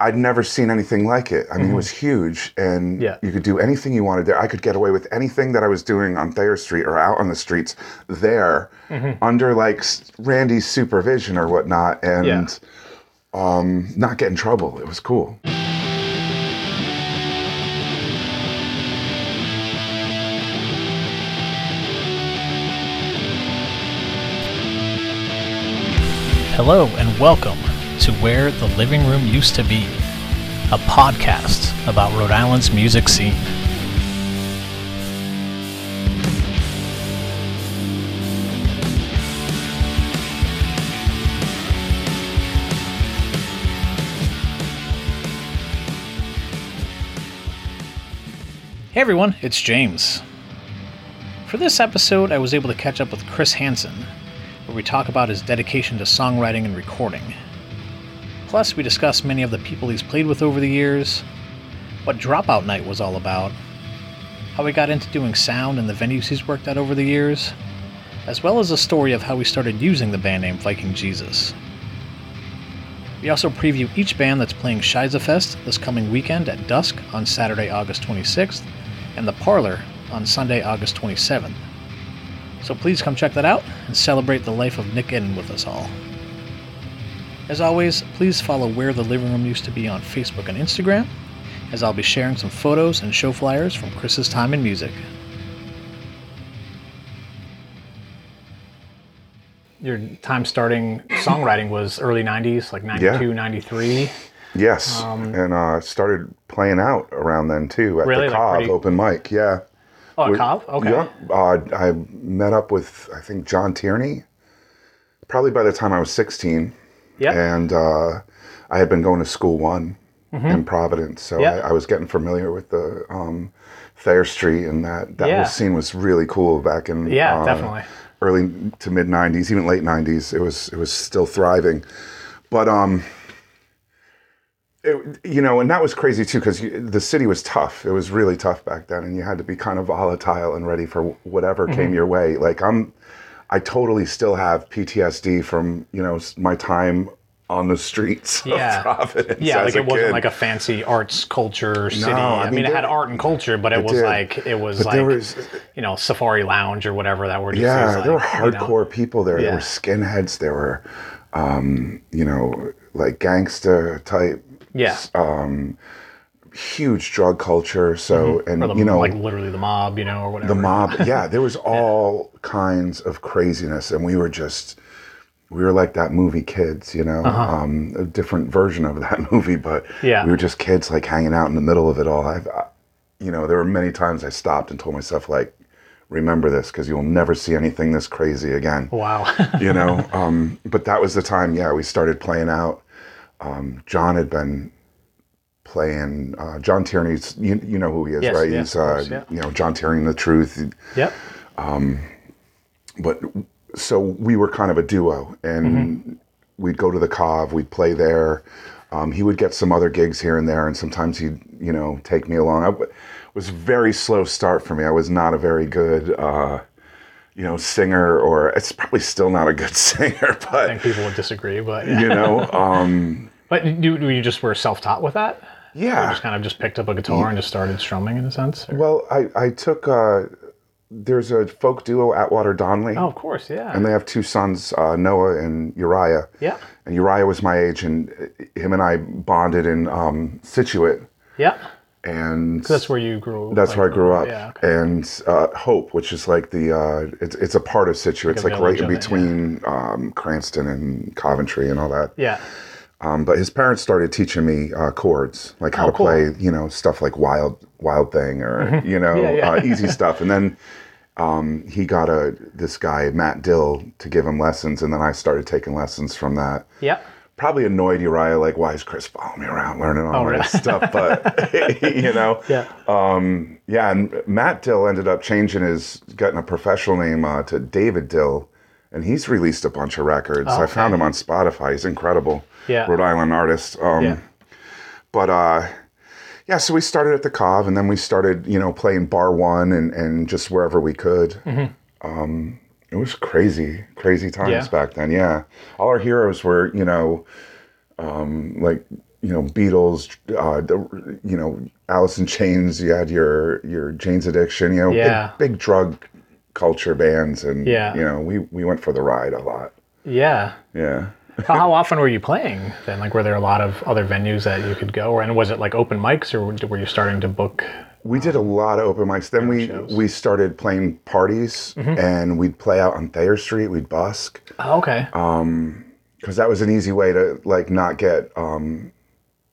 I'd never seen anything like it. I mean, it was huge, and you could do anything you wanted there. I could get away with anything that I was doing on Thayer Street or out on the streets there under, like, Randy's supervision or whatnot, and not get in trouble. It was cool. Hello, and welcome to Where the Living Room Used to Be, a podcast about Rhode Island's music scene. Hey everyone, it's James. For this episode, I was able to catch up with Kris Hansen, where we talk about his dedication to songwriting and recording. Plus, we discuss many of the people he's played with over the years, what Dropout Night was all about, how he got into doing sound and the venues he's worked at over the years, as well as the story of how we started using the band name Viking Jesus. We also preview each band that's playing Shiza Fest this coming weekend at Dusk on Saturday, August 26th, and The Parlour on Sunday, August 27th. So please come check that out and celebrate the life of Nick Iddon with us all. As always, please follow Where the Living Room Used to Be on Facebook and Instagram, as I'll be sharing some photos and show flyers from Chris's time in music. Your time starting songwriting was early 90s, like 92, 93? Yes, and started playing out around then too, at the Cobb open mic, Oh, at Cobb? Okay. Yeah, I met up with, I think, Jon Tierney, probably by the time I was 16. Yeah, and I had been going to school one in Providence, so I was getting familiar with the Thayer Street, and that whole scene was really cool back in definitely early to mid '90s, even late '90s. It was still thriving, but it, you know, and that was crazy too because the city was tough. It was really tough back then, and you had to be kind of volatile and ready for whatever came your way. Like I totally still have PTSD from, you know, my time on the streets of Providence. Yeah, like it wasn't like a fancy arts culture city. No, I mean it had art and culture, but it was you know, Safari Lounge or whatever that word. Yeah, there were hardcore people there. There were skinheads. There were, you know, like gangster type. Yeah. Huge drug culture, so and or the, you know, like literally the mob, you know, or whatever. The mob, there was all kinds of craziness, and we were like that movie Kids, you know, a different version of that movie, but we were just kids like hanging out in the middle of it all. You know, there were many times I stopped and told myself like, remember this because you'll never see anything this crazy again. Wow. You know, but that was the time. Yeah, we started playing out. John had been playing Jon Tierney, you know who he is, right? Yes, he's course, you know, Jon Tierney, The Truth. Yep. But so we were kind of a duo, and we'd go to the Cov, we'd play there. He would get some other gigs here and there, and sometimes he'd, you know, take me along. It was a very slow start for me. I was not a very good you know, singer, or it's probably still not a good singer, but I think people would disagree, but you know, But you just were self-taught with that? Yeah. You just kind of just picked up a guitar and just started strumming in a sense? Or? Well, I took, there's a folk duo, Atwater Donnelly. Oh, of course, yeah. And they have two sons, Noah and Uriah. Yeah. And Uriah was my age, and him and I bonded in Scituate. Yeah. And so that's where you grew up? That's where I grew up. Yeah, okay. And Hope, which is like the, it's a part of Scituate. It's like right in between Cranston and Coventry and all that. Yeah. But his parents started teaching me chords, like how to play, you know, stuff like Wild Thing or, you know, easy stuff. And then he got this guy, Matt Dill, to give him lessons. And then I started taking lessons from that. Yeah. Probably annoyed Uriah, like, why is Chris following me around learning all this stuff? But, you know. Yeah. And Matt Dill ended up changing getting a professional name to David Dill. And he's released a bunch of records. Okay. I found him on Spotify. He's incredible. Yeah. Rhode Island artist. But, so we started at the Cov, and then we started, you know, playing Bar One and just wherever we could. It was crazy, crazy times back then. Yeah. All our heroes were, you know, like you know, Beatles, you know, Alice in Chains. You had your Jane's Addiction. You know, big drug culture bands, and you know, we went for the ride a lot. Yeah. Yeah. How often were you playing then? Like, were there a lot of other venues that you could go, and was it like open mics, or were you starting to book? We did a lot of open mics. Then we started playing parties, and we'd play out on Thayer Street. We'd busk. Oh, okay. Because that was an easy way to like not get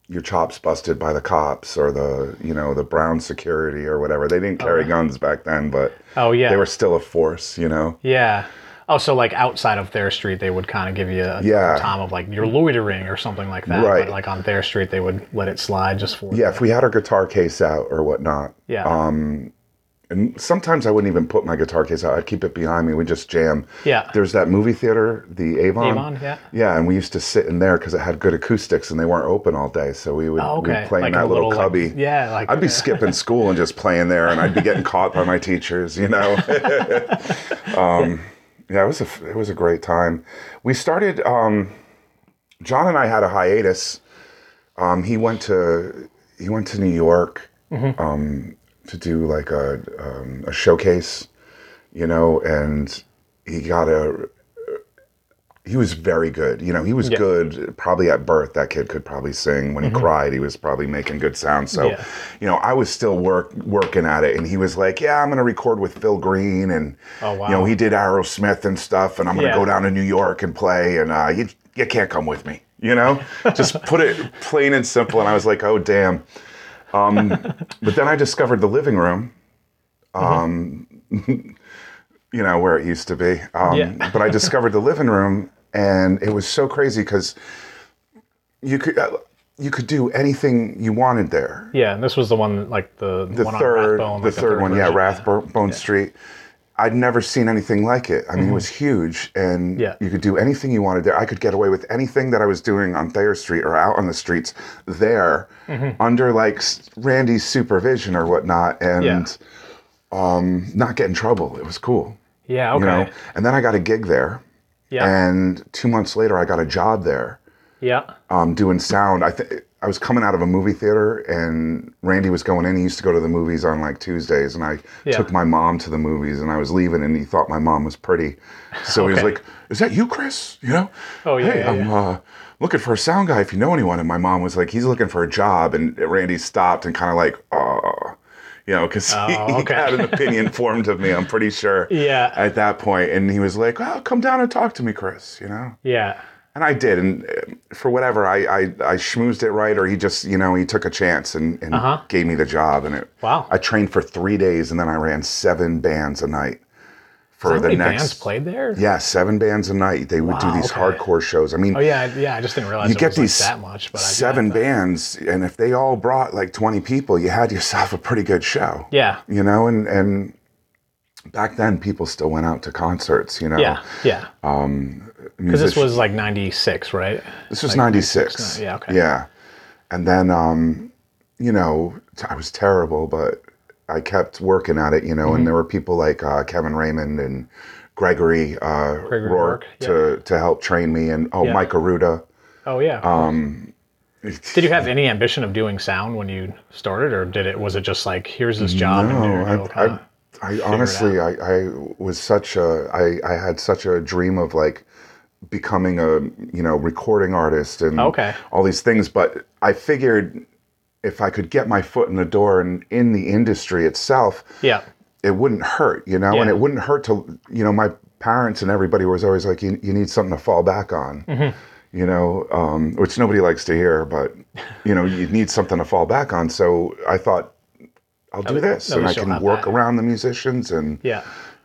your chops busted by the cops or the the brown security or whatever. They didn't carry guns back then, but they were still a force, you know. Yeah. Oh, so like outside of Thayer Street, they would kind of give you a time of like you're loitering or something like that. Right. But like on Thayer Street, they would let it slide just for. Yeah, if we had our guitar case out or whatnot. Yeah. And sometimes I wouldn't even put my guitar case out. I'd keep it behind me. We'd just jam. Yeah. There's that movie theater, the Avon. Avon, yeah. Yeah, and we used to sit in there because it had good acoustics and they weren't open all day. So we would we'd play like in that little cubby. Like, yeah. Like, I'd be skipping school and just playing there, and I'd be getting caught by my teachers, you know. Yeah, it was a great time. We started, John and I had a hiatus. He went to New York to do like a showcase, you know, and he was very good. You know, he was good probably at birth. That kid could probably sing. When he cried, he was probably making good sound. So, you know, I was still working at it. And he was like, yeah, I'm going to record with Phil Green. And, you know, he did Aerosmith and stuff. And I'm going to go down to New York and play. And you can't come with me, you know? Just put it plain and simple. And I was like, oh, damn. But then I discovered the living room. You know, where it used to be. But I discovered the living room. And it was so crazy because you could do anything you wanted there. Yeah, and this was the one like the third one, Rathbone Street. I'd never seen anything like it. I mean, it was huge, and you could do anything you wanted there. I could get away with anything that I was doing on Thayer Street or out on the streets there, under like Randy's supervision or whatnot, and not get in trouble. It was cool. Yeah. Okay. You know? And then I got a gig there. Yeah. And 2 months later, I got a job there. Yeah. Doing sound. I was coming out of a movie theater, and Randy was going in. He used to go to the movies on like Tuesdays, and I took my mom to the movies, and I was leaving, and he thought my mom was pretty, so he was like, "Is that you, Chris? You know? Oh yeah. Hey, I'm looking for a sound guy. If you know anyone." And my mom was like, "He's looking for a job," and Randy stopped and kind of like, "Oh." You know, because he had an opinion formed of me, I'm pretty sure, at that point. And he was like, well, come down and talk to me, Chris, you know? Yeah. And I did. And for whatever, I schmoozed it right, or he just, you know, he took a chance and gave me the job. And I trained for 3 days, and then I ran 7 bands a night. For the next bands played there? Yeah, 7 bands a night. They would do these hardcore shows. I mean, I just didn't realize you get these like that much. But 7 bands, and if they all brought like 20 people, you had yourself a pretty good show. Yeah, you know, and back then people still went out to concerts. You know, yeah. Because this was like 96, right? This was 96. Yeah, okay. Yeah, and then you know, I was terrible, but I kept working at it, you know, and there were people like Kevin Raymond and Gregory Rourke to help train me, and Mike Aruda. Oh yeah. Did you have any ambition of doing sound when you started, or was it just like, here's this job? No, and I honestly, I had such a dream of like becoming a, you know, recording artist and all these things, but I figured, if I could get my foot in the door and in the industry itself, it wouldn't hurt, you know? Yeah. And it wouldn't hurt to, you know, my parents and everybody was always like, you need something to fall back on, you know, which nobody likes to hear, but, you know, you need something to fall back on. So I thought, I'll do this, and I can work around the musicians, and,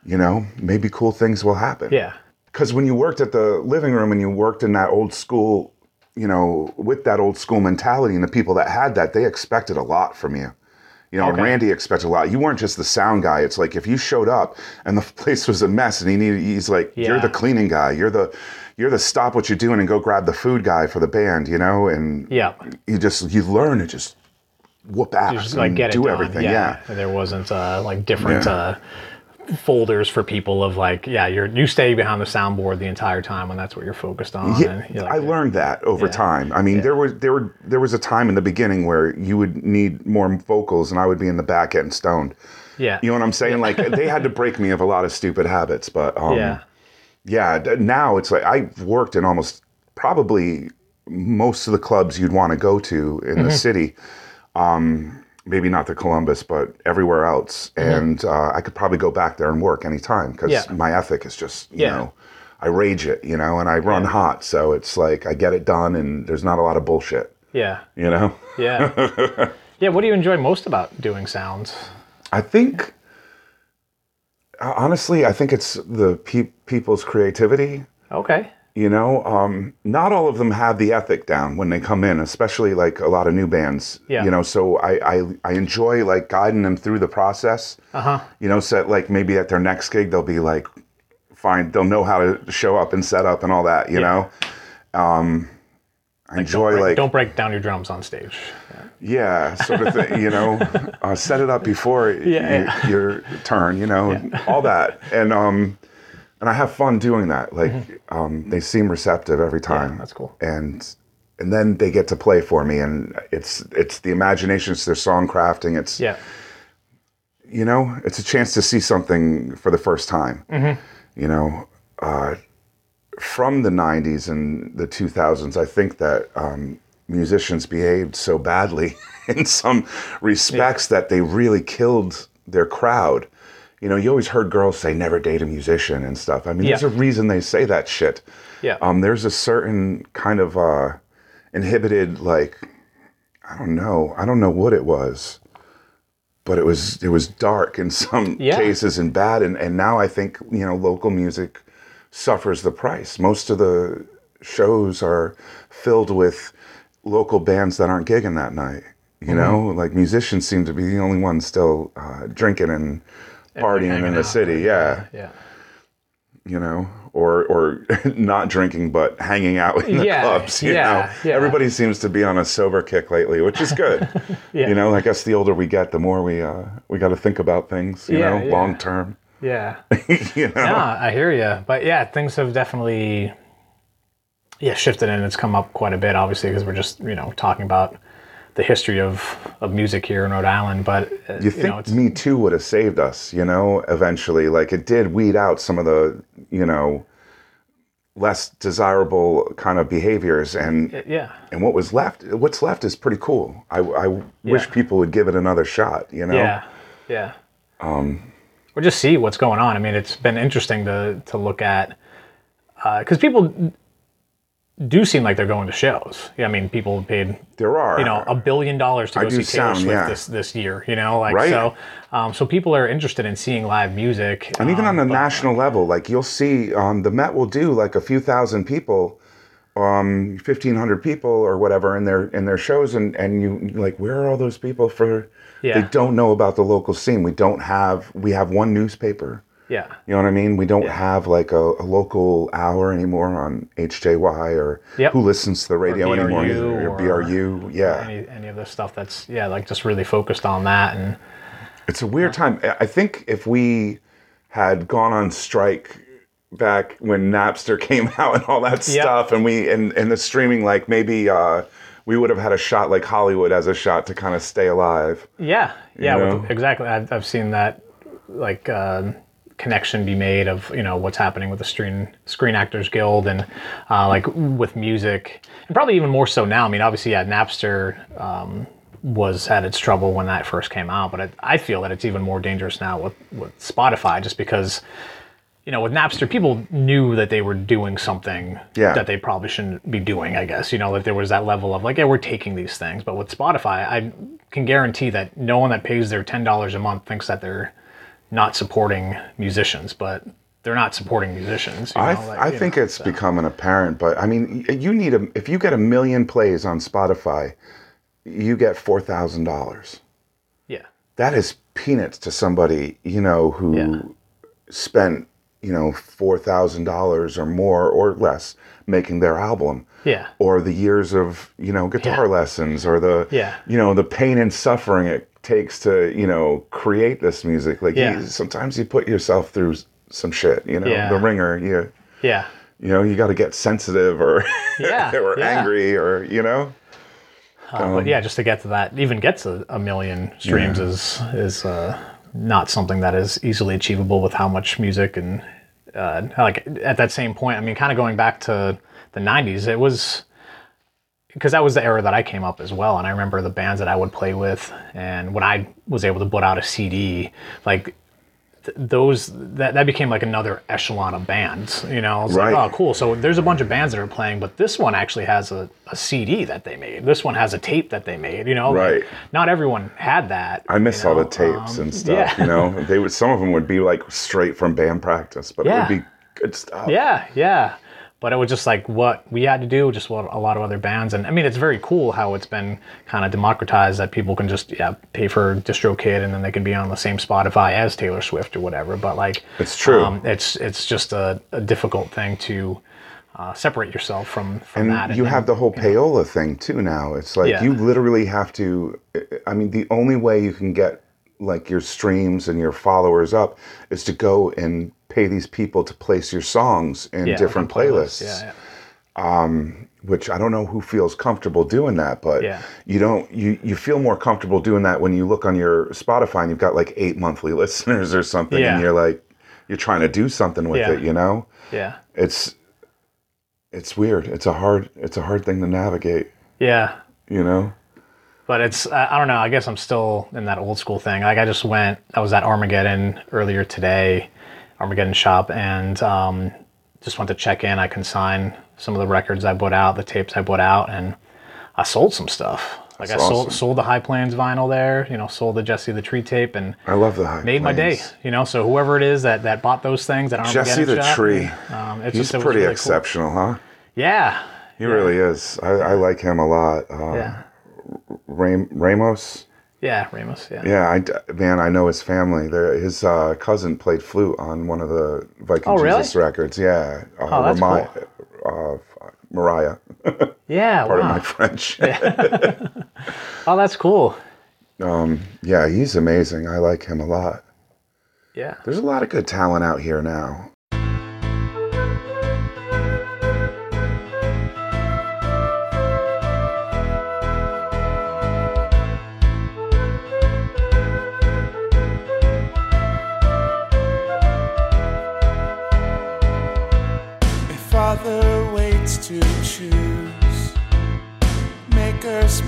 you know, maybe cool things will happen. Yeah. Because when you worked at the living room and you worked in that old school, you know, with that old school mentality, and the people that had that, they expected a lot from you. You know, and Randy expected a lot. You weren't just the sound guy. It's like if you showed up and the place was a mess, and he's like, you're the cleaning guy. You're the stop what you're doing and go grab the food guy for the band. You know, and you learn to just whoop ass, just, like, and get do everything. Yeah. There wasn't like different folders for people of like, yeah, you stay behind the soundboard the entire time when that's what you're focused on. Yeah, and I learned that over time. I mean, there was a time in the beginning where you would need more vocals and I would be in the back end stoned. Yeah. You know what I'm saying? Like they had to break me of a lot of stupid habits, but now it's like I've worked in almost probably most of the clubs you'd want to go to in the city. Maybe not the Columbus, but everywhere else. And I could probably go back there and work anytime because my ethic is just, you know, I rage it, you know, and I run hot. So it's like I get it done and there's not a lot of bullshit. Yeah. You know? Yeah. Yeah. What do you enjoy most about doing sounds? I think, honestly, I think it's the people's creativity. Okay. You know, not all of them have the ethic down when they come in, especially like a lot of new bands, you know, so I enjoy like guiding them through the process, you know, so that like maybe at their next gig, they'll be like, fine, they'll know how to show up and set up and all that, you know, I like enjoy don't break down your drums on stage. Yeah, sort of thing, you know, set it up before your turn, you know, all that. And I have fun doing that. Like, they seem receptive every time. Yeah, that's cool. And then they get to play for me, and it's the imagination, it's their song crafting. It's you know, it's a chance to see something for the first time. You know, from the '90s and the 2000s, I think that musicians behaved so badly in some respects that they really killed their crowd. You know, you always heard girls say, never date a musician and stuff. I mean, there's a reason they say that shit. Yeah. There's a certain kind of inhibited, like, I don't know what it was, but it was dark in some cases and bad. And now I think, you know, local music suffers the price. Most of the shows are filled with local bands that aren't gigging that night. You know, like musicians seem to be the only ones still drinking and partying in the city, you know, or not drinking but hanging out in the clubs, you know. Everybody seems to be on a sober kick lately, which is good. You know, I guess the older we get, the more we got to think about things, you know, long term. Yeah. You know? No, I hear you. But yeah, things have definitely shifted and it's come up quite a bit, obviously, because we're just, you know, talking about the history of music here in Rhode Island, but you think know, Me Too would have saved us, you know, eventually. Like it did weed out some of the, you know, less desirable kind of behaviors, and what's left is pretty cool. I wish people would give it another shot, you know. Yeah. Or just see what's going on. I mean, it's been interesting to look at because people do seem like they're going to shows. Yeah, I mean, people paid $1 billion to go see Taylor Swift this year. You know, like so people are interested in seeing live music. And even on the national level, like you'll see, the Met will do like a few thousand people, 1,500 people or whatever in their shows, and you like, where are all those people for? Yeah. They don't know about the local scene. We have one newspaper. Yeah. You know what I mean? We don't have like a local hour anymore on HJY or who listens to the radio or BRU anymore, or BRU. Yeah. Any of the stuff that's, like just really focused on that. And it's a weird time. I think if we had gone on strike back when Napster came out and all that stuff and we, and the streaming, like maybe, we would have had a shot, like Hollywood has a shot to kind of stay alive. Yeah. Yeah. You know? Exactly. I've seen that, like, connection be made of, you know, what's happening with the Screen Actors Guild and like with music, and probably even more so now. I mean, obviously, Napster had its trouble when that first came out, but I feel that it's even more dangerous now with Spotify, just because, you know, with Napster, people knew that they were doing something that they probably shouldn't be doing, I guess. You know, like there was that level of like, we're taking these things, but with Spotify, I can guarantee that no one that pays their $10 a month thinks that they're not supporting musicians, but they're not supporting musicians. You know? I think it's becoming apparent, but I mean, you need if you get 1 million plays on Spotify, you get $4,000. Yeah. That is peanuts to somebody, you know, who spent, you know, $4,000 or more or less making their album. Yeah. Or the years of, you know, guitar lessons or the, you know, the pain and suffering it takes to, you know, create this music. Like, yeah. Sometimes you put yourself through some shit, you know, the ringer. Yeah. You know, you got to get sensitive or angry or, you know. But yeah, just to get to that, even get to 1 million streams is not something that is easily achievable with how much music and like at that same point. I mean, kind of going back to the 90s, it was because that was the era that I came up as well. And I remember the bands that I would play with, and when I was able to put out a CD, like that became like another echelon of bands, you know. It's like, oh, cool. So there's a bunch of bands that are playing, but this one actually has a CD that they made. This one has a tape that they made, you know. Right. Like, not everyone had that. I miss all the tapes and stuff, you know. They would, some of them would be like straight from band practice, but it would be good stuff. Yeah, yeah. But it was just like what we had to do, just what a lot of other bands. And I mean, it's very cool how it's been kind of democratized that people can just pay for DistroKid and then they can be on the same Spotify as Taylor Swift or whatever. But like, it's true. It's just a difficult thing to separate yourself from and that. And you have the whole payola thing too now. It's like you literally have to. I mean, the only way you can get like your streams and your followers up is to go and pay these people to place your songs in different playlists. Which I don't know who feels comfortable doing that, but you feel more comfortable doing that when you look on your Spotify and you've got like 8 monthly listeners or something, and you're like, you're trying to do something with it, you know? Yeah. It's weird. It's a hard thing to navigate. Yeah. You know? But it's, I don't know, I guess I'm still in that old school thing. Like I was at Armageddon earlier today, Armageddon shop, and just went to check in. I consigned some of the records I put out, the tapes I put out, and I sold some stuff. Like that's sold the High Plains vinyl there, you know, sold the Jesse the Tree tape, and I love the High Plains. My day, you know. So whoever it is that bought those things at Armageddon shop, Jesse the Tree, it was pretty really exceptional, cool. Huh? Yeah, he really is. I like him a lot. Ramos. Yeah, Ramos. Yeah. Yeah, I know his family. His cousin played flute on one of the Viking Jesus records. Yeah. That's cool. Mariah. Yeah. Part of my French. Yeah. Oh, that's cool. Yeah, he's amazing. I like him a lot. Yeah. There's a lot of good talent out here now.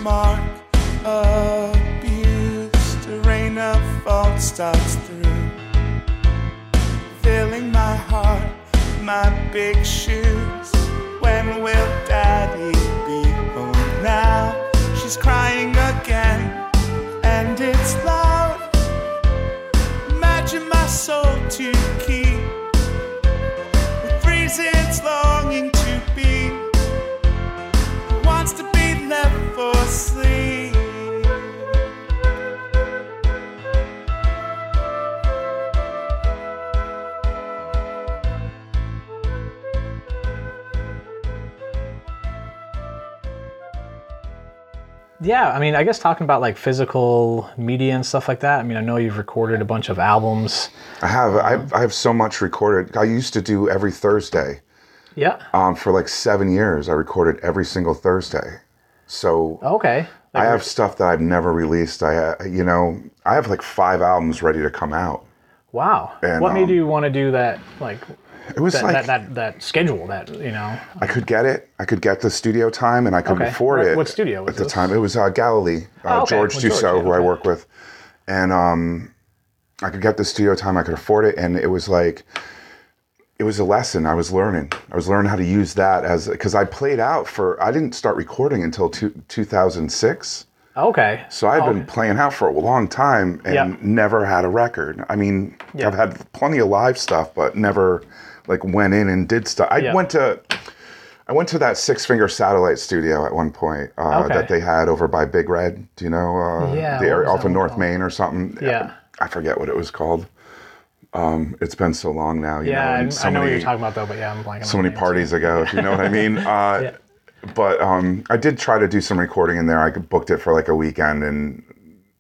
Mark abuse, the rain of fault starts through, filling my heart, my big shoes. When will daddy be home now? She's crying again, and it's loud. Imagine my soul to keep, with reasons longing to be, wants to be left for sleep. Yeah, I mean, I guess talking about like physical media and stuff like that. I mean, I know you've recorded a bunch of albums. I have. I have so much recorded. I used to do every Thursday. Yeah. For like 7 years, I recorded every single Thursday. So okay, I have stuff that I've never released. I have like 5 albums ready to come out. Wow! And what made you want to do that? Like it was that schedule that you know. I could get it. I could get the studio time, and I could afford it. What studio was at the time? It was Galilee, George Dussault, who I work with, and I could get the studio time. I could afford it, and it was like. It was a lesson I was learning. I was learning how to use that as, because I played out I didn't start recording until 2006. Okay. So I've been playing out for a long time and never had a record. I mean, I've had plenty of live stuff, but never like went in and did stuff. I went to that Six Finger Satellite studio at one point that they had over by Big Red. Do you know? The area off of North Main or something. Yeah. I forget what it was called. It's been so long now. I know what you're talking about though, but I'm blanking. So many parties ago, if you know what I mean. But I did try to do some recording in there. I booked it for like a weekend and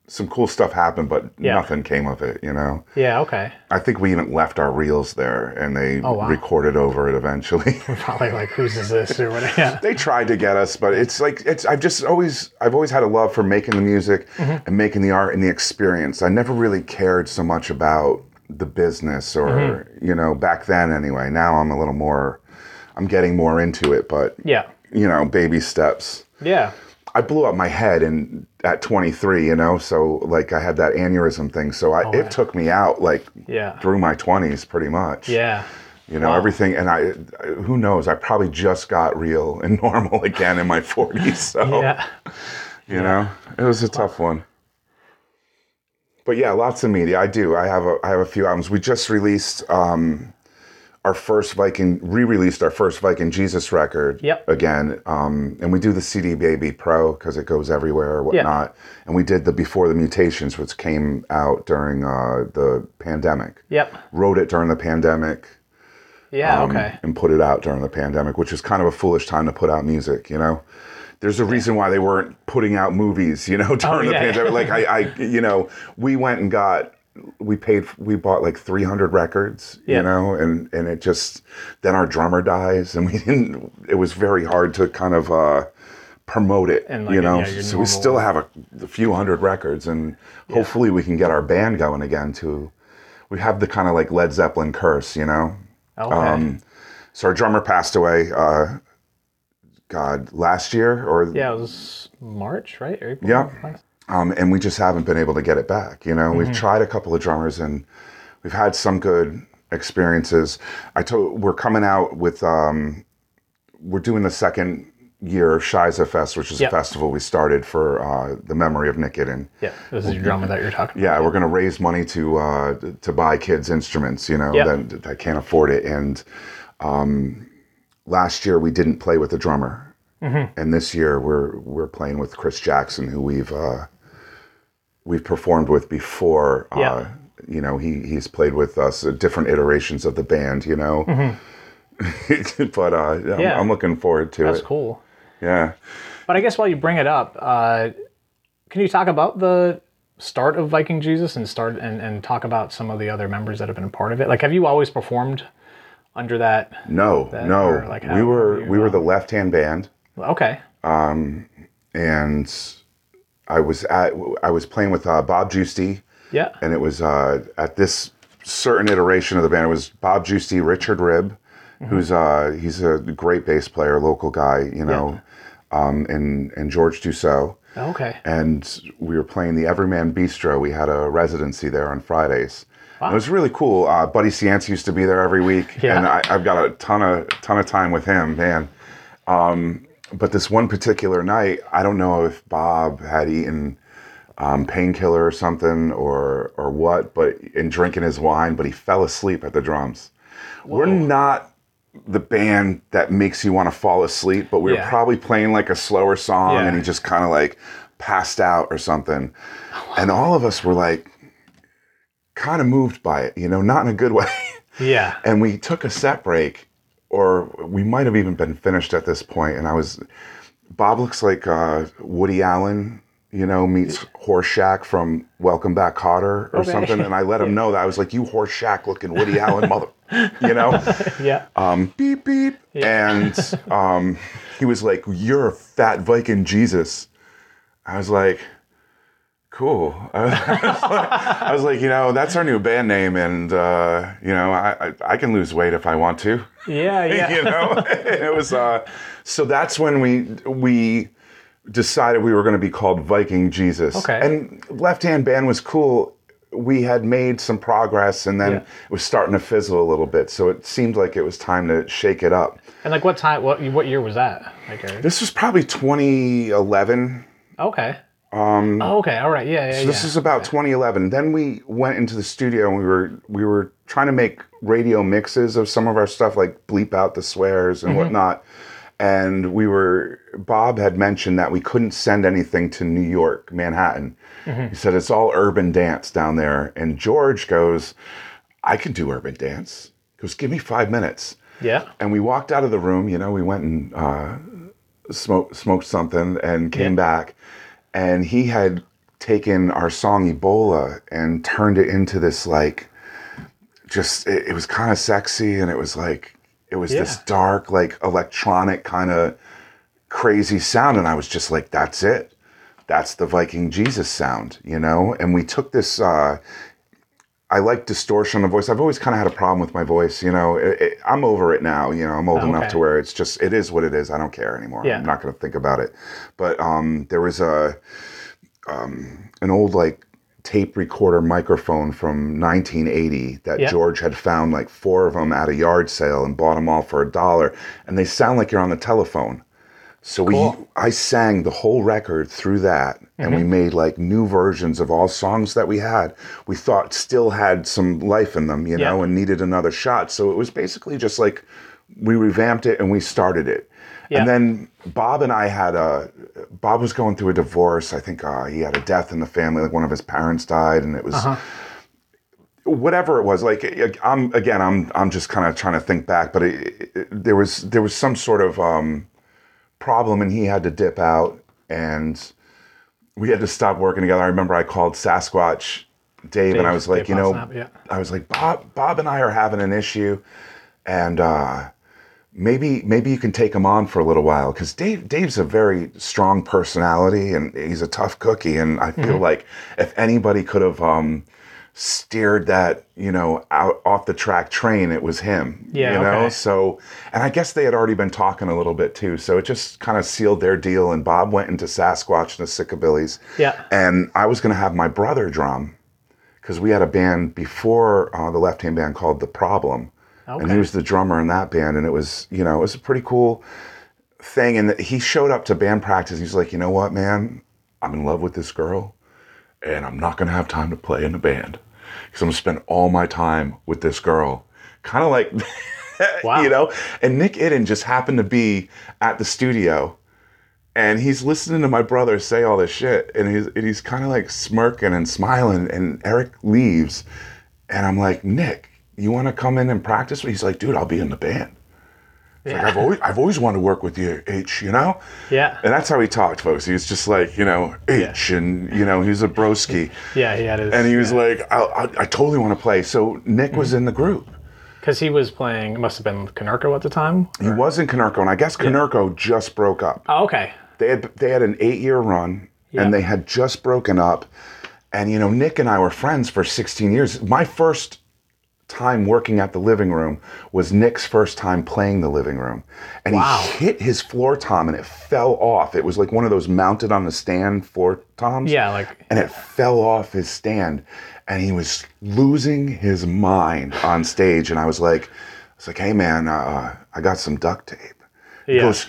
some cool stuff happened, but nothing came of it, you know? Yeah, okay. I think we even left our reels there, and they recorded over it eventually. Probably like, whose is this? Or whatever. Yeah. They tried to get us, but it's like, I've always had a love for making the music and making the art and the experience. I never really cared so much about the business or, you know, back then anyway. Now I'm a little more, I'm getting more into it, but, you know, baby steps. Yeah. I blew up my head at 23, you know, so like I had that aneurysm thing. So it took me out like through my 20s pretty much. Yeah. You know, everything. And who knows, I probably just got real and normal again in my 40s. So, you know, it was a tough one. But yeah, lots of media. I do. I have a few albums. We just released re-released our first Viking Jesus record again. And we do the CD Baby Pro because it goes everywhere or whatnot. Yeah. And we did the Before the Mutations, which came out during the pandemic. Yep. Wrote it during the pandemic. Yeah, okay. And put it out during the pandemic, which is kind of a foolish time to put out music, you know? There's a reason why they weren't putting out movies, you know, during the pandemic. Like, you know, we went and got... we bought like 300 records, you know, and it just, then our drummer dies and it was very hard to kind of promote it, and like, you know, so we still have a few hundred records, and hopefully we can get our band going again too. We have the kind of like Led Zeppelin curse, you know? Okay. So our drummer passed away, last year or... Yeah, it was March, right? April, yeah. And we just haven't been able to get it back. You know, we've tried a couple of drummers and we've had some good experiences. We're coming out with, we're doing the second year of Shiza Fest, which is a festival we started for the memory of Nick Iddon. Yeah, this is your drama that you're talking about. Yeah, we're going to raise money to buy kids instruments, you know, that can't afford it. And last year we didn't play with a drummer. Mm-hmm. And this year we're playing with Chris Jackson, who we've performed with before. You know, he's played with us at different iterations of the band, you know. Mm-hmm. But I'm looking forward to it. That's cool. Yeah. But I guess while you bring it up, can you talk about the start of Viking Jesus and talk about some of the other members that have been a part of it? Like, have you always performed under that? No. Like, we were the Left Hand Band. Okay. And I was playing with Bob Giusti. Yeah. And it was at this certain iteration of the band, it was Bob Giusti, Richard Ribb, who's he's a great bass player, local guy, you know, and George Dussault. Okay. And we were playing the Everyman Bistro. We had a residency there on Fridays. Wow. It was really cool. Buddy Ciance used to be there every week, and I've got a ton of time with him, man. But this one particular night, I don't know if Bob had eaten painkiller or something or what, but in drinking his wine, but he fell asleep at the drums. Whoa. We're not the band that makes you want to fall asleep, but we were probably playing like a slower song, and he just kind of like passed out or something. And all of us were like kind of moved by it, you know, not in a good way. Yeah. And we took a set break. Or we might have even been finished at this point. And Bob looks like Woody Allen, you know, meets Horseshack from Welcome Back, Kotter or something. And I let him know that. I was like, you Horseshack looking Woody Allen mother, you know? Yeah. Beep, beep. Yeah. And he was like, you're a fat Viking Jesus. I was like... Cool. I was like, you know, that's our new band name, and you know, I can lose weight if I want to. Yeah. You know, it was so that's when we decided we were going to be called Viking Jesus. Okay. And Left Hand Band was cool. We had made some progress, and then it was starting to fizzle a little bit. So it seemed like it was time to shake it up. And like, what year was that? Like, this was probably 2011. Okay. Okay. All right. Yeah. So this is about 2011. Then we went into the studio and we were trying to make radio mixes of some of our stuff, like bleep out the swears and whatnot. And Bob had mentioned that we couldn't send anything to New York, Manhattan. He said, it's all urban dance down there. And George goes, I can do urban dance. He goes, give me 5 minutes. Yeah. And we walked out of the room, you know, we went and smoked something and came back. And he had taken our song Ebola and turned it into this, like, just, it was kind of sexy, and it was like, it was this dark, like, electronic kind of crazy sound. And I was just like, that's it. That's the Viking Jesus sound, you know? And we took this, I like distortion of voice. I've always kind of had a problem with my voice, you know. I'm over it now, you know. I'm old enough to where it's just, it is what it is. I don't care anymore. Yeah. I'm not going to think about it. But there was an old, like, tape recorder microphone from 1980 that George had found, like, 4 of them at a yard sale and bought them all for $1. And they sound like you're on the telephone. So I sang the whole record through that, and we made, like, new versions of all songs that we had. We thought still had some life in them, you know, and needed another shot. So it was basically just like we revamped it and we started it. Yeah. And then Bob and I had Bob was going through a divorce. I think he had a death in the family, like one of his parents died, and it was whatever it was. Like I'm just kind of trying to think back, but there was some sort of problem, and he had to dip out, and we had to stop working together. I remember I called Sasquatch Dave, and I was like, Dave, you know, I was like, Bob and I are having an issue, and maybe you can take him on for a little while, because Dave's a very strong personality, and he's a tough cookie, and I feel like if anybody could have steered that, you know, out off the track train, it was him. Yeah, you know. Okay. So, and I guess they had already been talking a little bit too. So it just kind of sealed their deal. And Bob went into Sasquatch and the Sickabillies. Yeah. And I was going to have my brother drum, because we had a band before the Left Hand Band called The Problem, and he was the drummer in that band. And it was, you know, it was a pretty cool thing. And he showed up to band practice. He's like, you know what, man, I'm in love with this girl, and I'm not going to have time to play in the band, because I'm going to spend all my time with this girl. Kind of like, you know? And Nick Iddon just happened to be at the studio, and he's listening to my brother say all this shit, and he's kind of like smirking and smiling, and Eric leaves, and I'm like, Nick, you want to come in and practice? He's like, dude, I'll be in the band. Yeah. Like, I've always wanted to work with you, H, you know? Yeah. And that's how he talked, folks. He was just like, you know, H, and, you know, he was a broski. He had his... And he was like, I totally want to play. So Nick was in the group. Because he was playing, it must have been Conurco at the time? Or? He was in Conurco, and I guess Conurco just broke up. Oh, okay. They had an 8-year run, and they had just broken up. And, you know, Nick and I were friends for 16 years. My first time working at the living room was Nick's first time playing the living room, and he hit his floor tom and it fell off. It was like one of those mounted on the stand floor toms, and it fell off his stand, and he was losing his mind on stage. And I was like, hey man, I got some duct tape. He goes,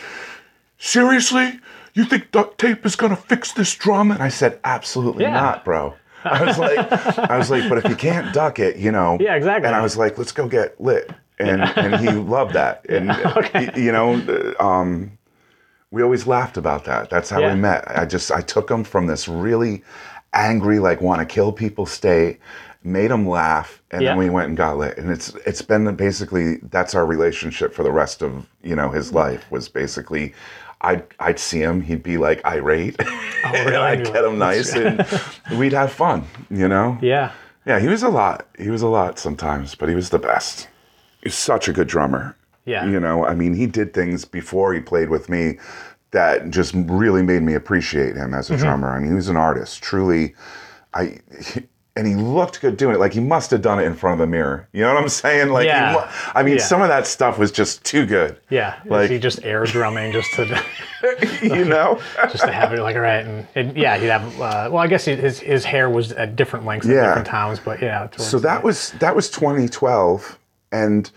seriously, you think duct tape is gonna fix this drum? And I said, absolutely not, bro. I was like, but if you can't duck it, you know. Yeah, exactly. And I was like, let's go get lit, and he loved that, and you know, we always laughed about that. That's how we met. I took him from this really angry, like, want to kill people state, made him laugh, and then we went and got lit, and it's been basically that's our relationship for the rest of, you know, his life. Was basically, I'd see him, he'd be like irate, and I'd get him nice, and we'd have fun, you know? Yeah. Yeah, he was a lot. He was a lot sometimes, but he was the best. He's such a good drummer. Yeah. You know, I mean, he did things before he played with me that just really made me appreciate him as a drummer. I mean, he was an artist, truly. And he looked good doing it. Like, he must have done it in front of a mirror. You know what I'm saying? Like, some of that stuff was just too good. Yeah. Like, he just air drumming just to... you know? Just to have it, like, right. And he'd have... well, I guess his hair was at different lengths at different times, but yeah. So that was 2012. And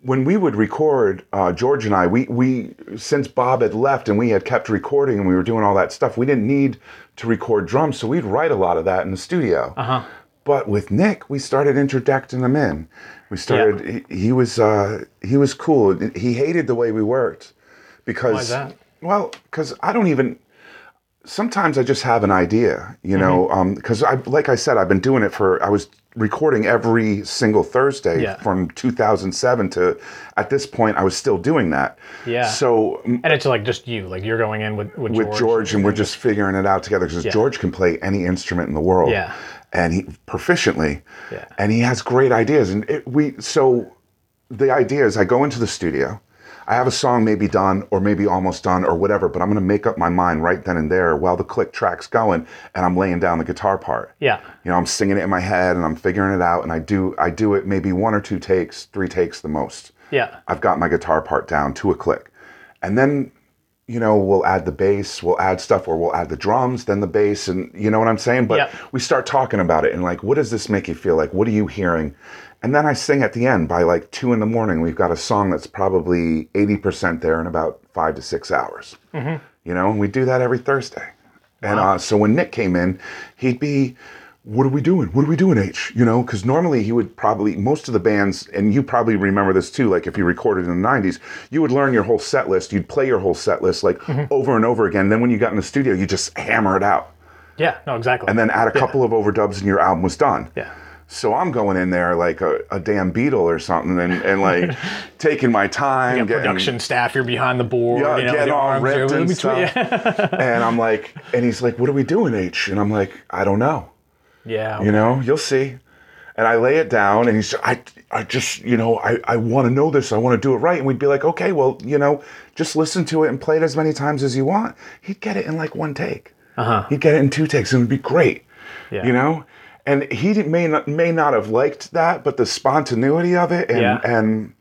when we would record, George and I, we since Bob had left and we had kept recording and we were doing all that stuff, we didn't need to record drums, so we'd write a lot of that in the studio. Uh-huh. But with Nick, we started interjecting him in. We started. Yeah. He was cool. He hated the way we worked, because... Why is that? Well, because I don't even... sometimes I just have an idea, you know, because like I said, I've been doing it for, I was recording every single Thursday from 2007 to, at this point, I was still doing that. Yeah. So. And it's like just you, like you're going in with George and we're just figuring it out together because George can play any instrument in the world. Yeah. And he proficiently. Yeah. And he has great ideas. And so the idea is I go into the studio. I have a song maybe done or maybe almost done or whatever, but I'm going to make up my mind right then and there while the click track's going and I'm laying down the guitar part. Yeah. You know, I'm singing it in my head and I'm figuring it out and I do it maybe one or two takes, three takes the most. Yeah. I've got my guitar part down to a click. And then, you know, we'll add the bass, we'll add stuff, or we'll add the drums, then the bass, and you know what I'm saying? But we start talking about it and like, what does this make you feel like? What are you hearing? And then I sing at the end by like 2 a.m. We've got a song that's probably 80% there in about 5 to 6 hours. Mm-hmm. You know, and we do that every Thursday. And so when Nick came in, he'd be, what are we doing? What are we doing, H? You know, because normally he would probably, most of the bands, and you probably remember this too, like if you recorded in the 90s, you would learn your whole set list. You'd play your whole set list like over and over again. Then when you got in the studio, you just hammer it out. Yeah, no, exactly. And then add a couple of overdubs and your album was done. Yeah. So I'm going in there like a damn beetle or something and like taking my time. You got production staff, you're behind the board. Yeah, you know, getting all ripped and stuff. Yeah. And I'm like, and he's like, what are we doing, H? And I'm like, I don't know. Yeah. Okay. You know, you'll see. And I lay it down and he's, I just, you know, I want to know this. I want to do it right. And we'd be like, okay, well, you know, just listen to it and play it as many times as you want. He'd get it in like one take. Uh-huh. He'd get it in two takes. It would be great. Yeah. You know? And he may not have liked that, but the spontaneity of it and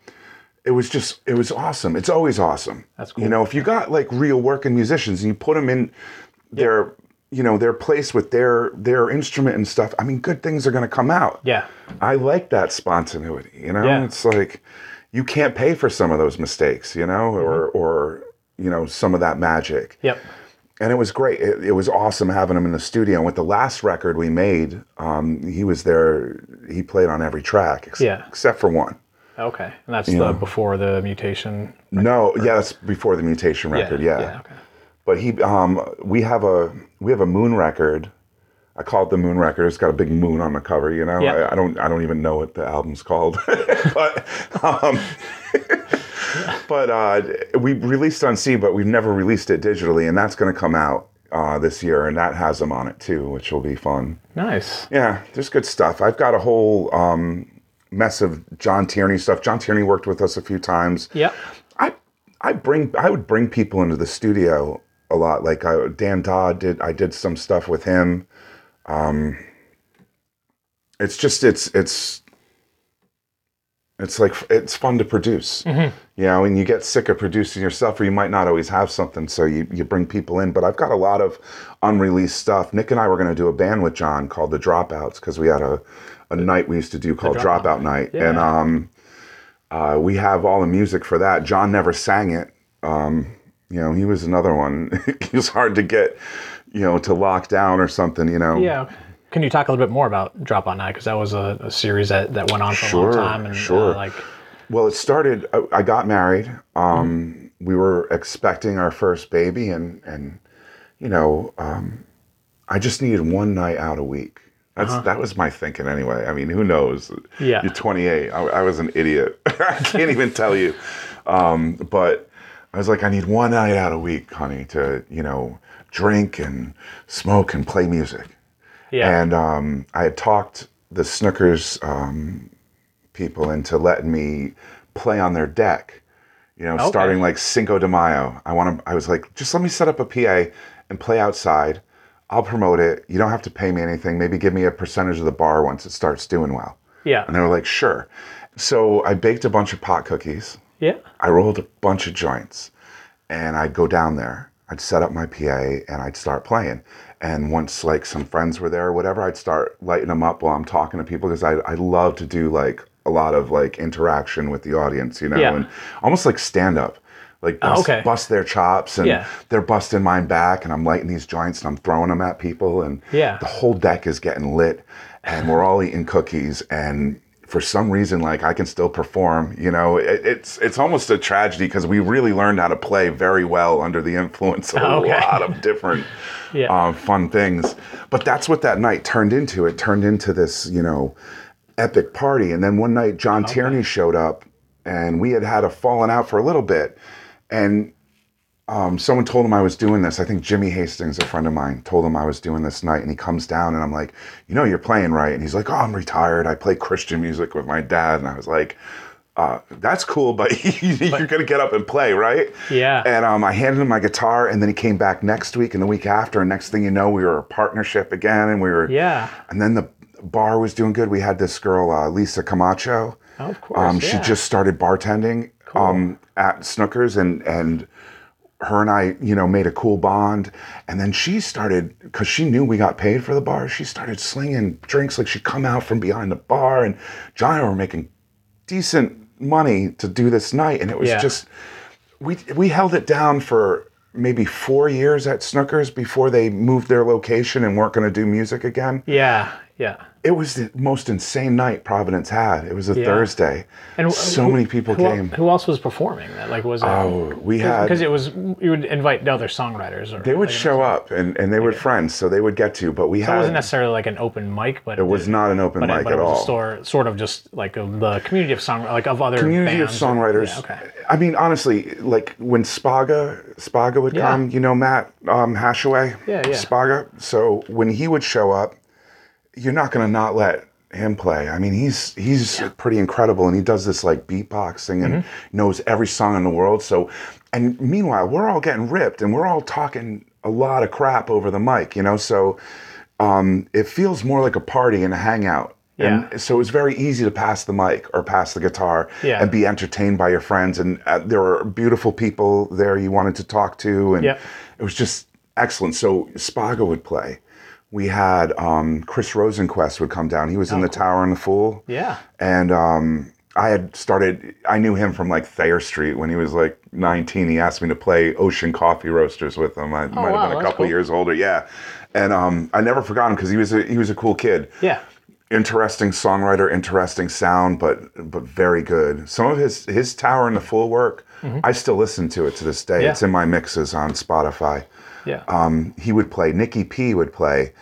it was just, it was awesome. It's always awesome. That's cool. You know, if you got like real working musicians and you put them in their, you know, their place with their instrument and stuff, I mean, good things are going to come out. Yeah. I like that spontaneity, you know? Yeah. It's like, you can't pay for some of those mistakes, you know, or you know, some of that magic. Yep. And it was great. It was awesome having him in the studio. And with the last record we made, he was there. He played on every track except for one. Okay. And that's before the Mutation record? No, that's before the Mutation record, yeah, okay. But he, we have a Moon record. I call it the Moon record. It's got a big moon on the cover, you know? Yeah. I don't even know what the album's called. But... But we released on C, but we've never released it digitally, and that's going to come out this year, and that has them on it too, which will be fun. Nice. Yeah, there's good stuff. I've got a whole mess of Jon Tierney stuff. Jon Tierney worked with us a few times. Yeah. I would bring people into the studio a lot. Like Dan Dodd did some stuff with him. It's like, it's fun to produce, you know, and you get sick of producing yourself or you might not always have something. So you bring people in, but I've got a lot of unreleased stuff. Nick and I were going to do a band with Jon called The Dropouts because we had a night we used to do called Dropout Night. Yeah. And we have all the music for that. Jon never sang it. You know, he was another one. It was hard to get, you know, to lock down or something, you know. Yeah. Can you talk a little bit more about Dropout Night? Because that was a series that went on for a long time. And, well, it started, I got married. We were expecting our first baby and you know, I just needed one night out a week. That was my thinking anyway. I mean, who knows? Yeah. You're 28. I was an idiot. I can't even tell you. But I was like, I need one night out a week, honey, to, you know, drink and smoke and play music. Yeah. And I had talked the Snookers people into letting me play on their deck, you know, starting like Cinco de Mayo. I was like, just let me set up a PA and play outside. I'll promote it. You don't have to pay me anything. Maybe give me a percentage of the bar once it starts doing well. Yeah. And they were like, sure. So I baked a bunch of pot cookies. Yeah. I rolled a bunch of joints. And I'd go down there. I'd set up my PA and I'd start playing. And once like some friends were there or whatever, I'd start lighting them up while I'm talking to people because I love to do like a lot of like interaction with the audience, you know, and almost like stand up, like bust their chops and they're busting mine back and I'm lighting these joints and I'm throwing them at people and the whole deck is getting lit and we're all eating cookies and for some reason, like, I can still perform, you know. It's almost a tragedy because we really learned how to play very well under the influence of a lot of different fun things. But that's what that night turned into. It turned into this, you know, epic party. And then one night, Jon Tierney showed up, and we had a falling out for a little bit. And someone told him I was doing this. I think Jimmy Hastings, a friend of mine, told him I was doing this night, and he comes down and I'm like, you know, you're playing, right? And he's like, oh, I'm retired. I play Christian music with my dad. And I was like, that's cool, but you're going to get up and play, right? Yeah. And I handed him my guitar, and then he came back next week and the week after. And next thing you know, we were a partnership again, and we were, and then the bar was doing good. We had this girl, Lisa Camacho. Oh, of course. She just started bartending at Snooker's, and her and I, you know, made a cool bond. And then she started, because she knew we got paid for the bar, she started slinging drinks. Like, she'd come out from behind the bar, and John and I were making decent money to do this night. And it was just, we held it down for maybe 4 years at Snooker's before they moved their location and weren't going to do music again. Yeah, yeah. It was the most insane night Providence had. It was a Thursday, and so many people came. Who else was performing that? Like, was it? Oh, we had, because it was, you would invite other songwriters. Or they would show up, and they were friends, so they would get to. But we had, it wasn't necessarily like an open mic, but it was not an open mic at all. Sort of just like the community of other community bands of songwriters. And, I mean, honestly, like when Spaga would come, you know, Matt Hashaway, Spaga. So when he would show up, you're not going to not let him play. I mean, he's pretty incredible, and he does this like beatboxing and knows every song in the world. So, and meanwhile, we're all getting ripped and we're all talking a lot of crap over the mic, you know? So it feels more like a party and a hangout. Yeah. And so it was very easy to pass the mic or pass the guitar and be entertained by your friends. And there were beautiful people there you wanted to talk to. And it was just excellent. So Spaga would play. We had Chris Rosenquist would come down. He was in the Tower and the Fool. Yeah. And I knew him from like Thayer Street when he was like 19. He asked me to play Ocean Coffee Roasters with him. I might have been a couple years older. Yeah. And I never forgot him because he was a cool kid. Yeah. Interesting songwriter, interesting sound, but very good. Some of his Tower and the Fool work, I still listen to it to this day. Yeah. It's in my mixes on Spotify. Yeah. He would play. Nicky P would play.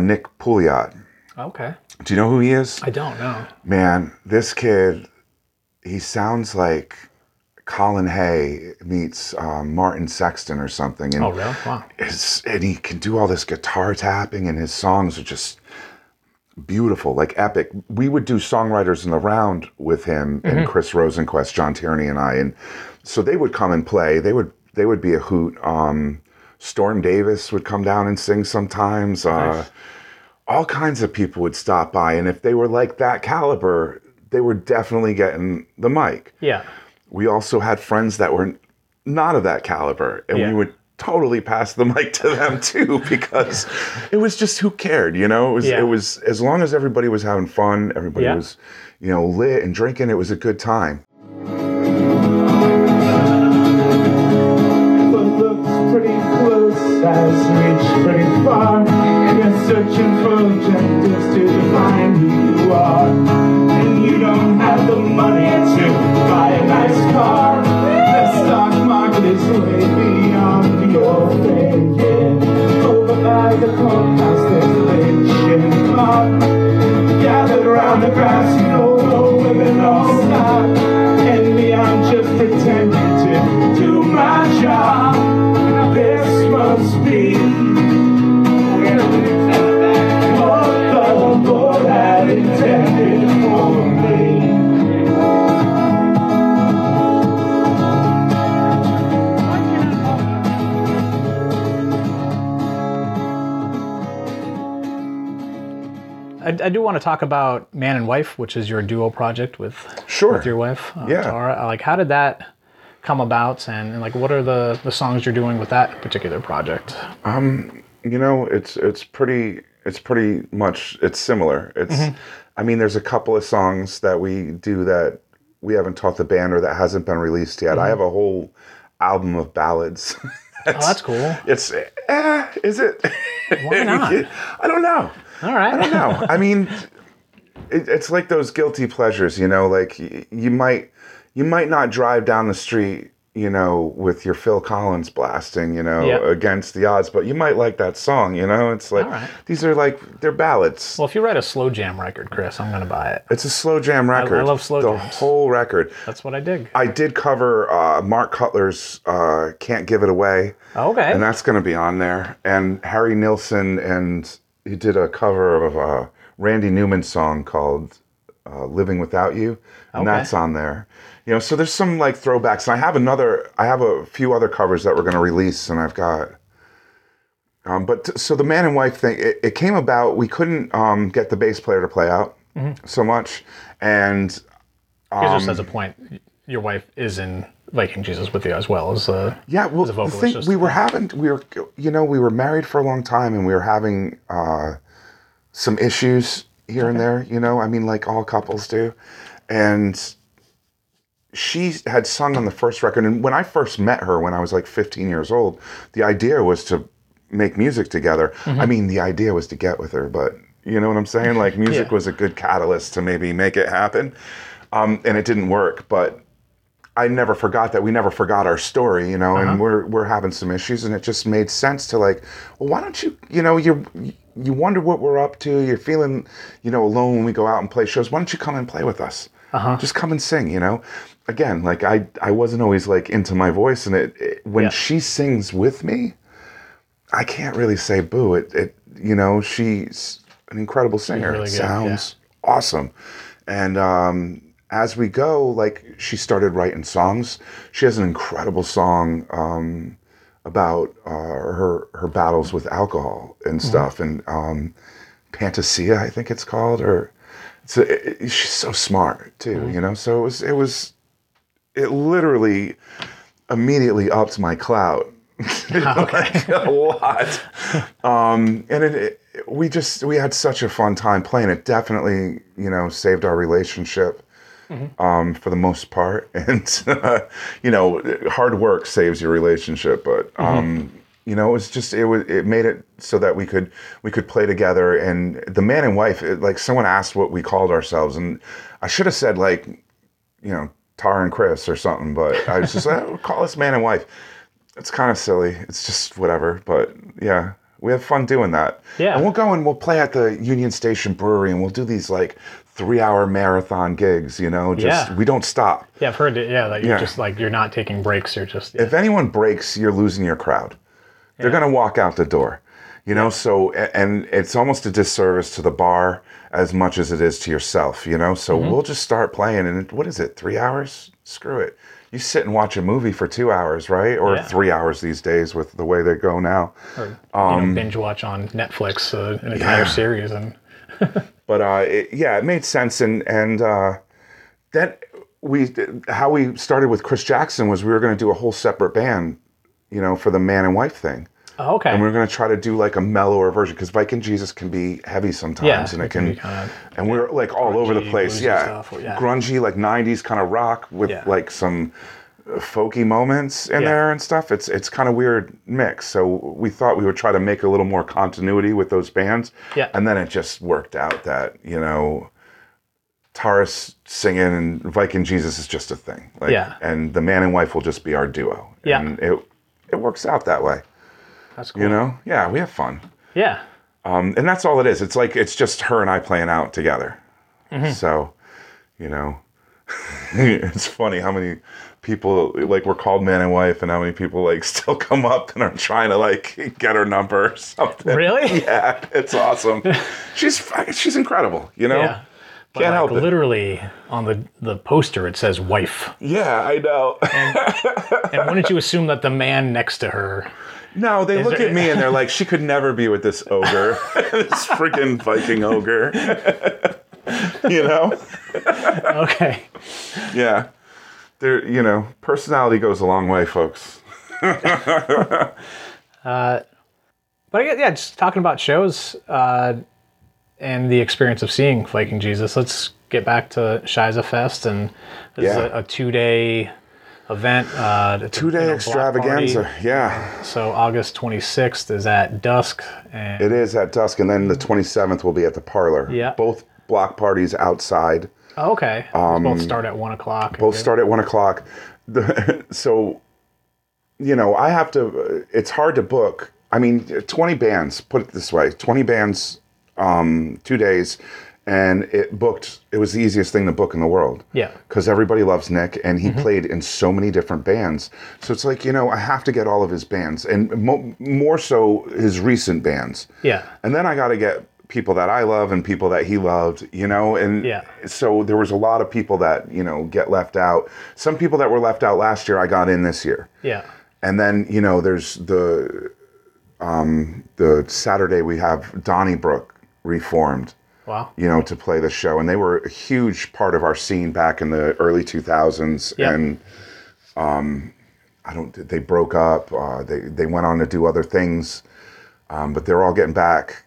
Nick Pouliot. Okay. Do you know who he is? I don't know. Man, this kid, he sounds like Colin Hay meets Martin Sexton or something. And really? Wow. And he can do all this guitar tapping, and his songs are just beautiful, like epic. We would do Songwriters in the Round with him and Chris Rosenquist, Jon Tierney, and I. And so they would come and play. They would be a hoot. Storm Davis would come down and sing sometimes. Nice. All kinds of people would stop by, and if they were like that caliber, they were definitely getting the mic. Yeah. We also had friends that were not of that caliber, and we would totally pass the mic to them too, because it was just who cared, you know? It was as long as everybody was having fun, everybody was, you know, lit and drinking, it was a good time. Searching for objectives to define who you are, and you don't have the money to buy a nice car. The stock market is way beyond your thinking. Over by the courthouse, there's a lynching club. Gathered around the grass, you know, old women all stop. And me, I'm just pretending to do my job. This must be. I do want to talk about Man and Wife, which is your duo project with your wife, Tara. Like, how did that come about, and like, what are the songs you're doing with that particular project? You know, it's pretty much similar. It's I mean, there's a couple of songs that we do that we haven't taught the band or that hasn't been released yet. I have a whole album of ballads. That's cool. It's is it? Why not? I don't know. All right. I don't know. I mean, it's like those guilty pleasures, you know, like you might not drive down the street, you know, with your Phil Collins blasting, you know, yep, against the odds, but you might like that song, you know, it's like, right, these are like, they're ballads. Well, if you write a slow jam record, Chris, I'm going to buy it. It's a slow jam record. I love slow jams. The whole record. That's what I dig. I did cover Mark Cutler's Can't Give It Away. Okay. And that's going to be on there. And Harry Nilsson, and he did a cover of a Randy Newman song called Living Without You, and okay, that's on there. You know, so there's some like throwbacks. And I have a few other covers that we're going to release, and I've got, so the man and wife thing, it came about, we couldn't get the bass player to play out so much. And just as a point, your wife is in Viking Jesus with you as well as as a vocalist. The thing, we were married for a long time, and we were having some issues here and there, you know, I mean, like all couples do. And she had sung on the first record. And when I first met her, when I was like 15 years old, the idea was to make music together. Mm-hmm. I mean, the idea was to get with her, but you know what I'm saying? Like music was a good catalyst to maybe make it happen. And it didn't work, but I never forgot that. We never forgot our story, you know, and we're having some issues, and it just made sense to like, well, why don't you, you know, you wonder what we're up to. You're feeling, you know, alone when we go out and play shows. Why don't you come and play with us? Just come and sing, you know? Again, like I wasn't always like into my voice, and when she sings with me, I can't really say boo. It you know, she's an incredible singer. Really sounds awesome. And as we go, like she started writing songs. She has an incredible song about her battles with alcohol and stuff, and Pantasea, I think it's called, or so. She's so smart too, you know. So it literally immediately upped my clout a lot. And we had such a fun time playing. It definitely, you know, saved our relationship. Mm-hmm. For the most part, and you know, hard work saves your relationship, but you know, it made it so that we could play together. And the man and wife, like someone asked what we called ourselves, and I should have said like, you know, Tar and Chris or something, but I was just like, oh, call us man and wife. It's kind of silly. It's just whatever, but yeah. We have fun doing that. Yeah. And we'll go and we'll play at the Union Station Brewery, and we'll do these like 3-hour marathon gigs, you know, just we don't stop. Yeah, I've heard it. Yeah, like you're just like, you're not taking breaks. You're just, if anyone breaks, you're losing your crowd. Yeah. They're going to walk out the door, you know, so, and it's almost a disservice to the bar as much as it is to yourself, you know, so we'll just start playing, and what is it, 3 hours? Screw it. You sit and watch a movie for 2 hours, right? Or 3 hours these days with the way they go now. Or you know, binge watch on Netflix an entire series. And but it made sense. And that how we started with Chris Jackson was we were going to do a whole separate band, you know, for the man and wife thing. Oh, okay. And we were going to try to do like a mellower version, because Viking Jesus can be heavy sometimes, and it can kind of, and we're like all grungy, over the place, stuff, grungy, like '90s kind of rock with like some folky moments in there and stuff. It's kind of weird mix. So we thought we would try to make a little more continuity with those bands, and then it just worked out that, you know, Taurus singing and Viking Jesus is just a thing, like, and the man and wife will just be our duo, and it works out that way. That's cool. You know? Yeah, we have fun. Yeah. And that's all it is. It's like, it's just her and I playing out together. Mm-hmm. So, you know, it's funny how many people, like, we're called man and wife, and how many people, like, still come up and are trying to, like, get her number or something. Really? Yeah, it's awesome. She's incredible, you know? Yeah. But can't help it. Literally, on the poster, it says wife. Yeah, I know. And wouldn't you assume that the man next to her... No, they look at me and they're like, she could never be with this ogre, this freaking Viking ogre, you know? Okay. Yeah. They're, you know, personality goes a long way, folks. But I guess, just talking about shows and the experience of seeing Viking Jesus, let's get back to Shiza Fest. And this is a 2-day... event. Two-day extravaganza, So August 26th is at Dusk. It is at Dusk, and then the 27th will be at the Parlour. Yeah. Both block parties outside. Oh, okay. Both start at 1 o'clock. Both start at 1 o'clock. So, you know, I have to, it's hard to book. I mean, 20 bands, put it this way, 20 bands, 2 days, and it booked, it was the easiest thing to book in the world. Yeah. Because everybody loves Nick, and he played in so many different bands. So it's like, you know, I have to get all of his bands, and more so his recent bands. Yeah. And then I got to get people that I love and people that he loved, you know? And so there was a lot of people that, you know, get left out. Some people that were left out last year, I got in this year. Yeah. And then, you know, there's the Saturday we have Donnybrook reformed. Wow. You know, to play the show. And they were a huge part of our scene back in the early 2000s. Yep. And they broke up. They went on to do other things. But they're all getting back.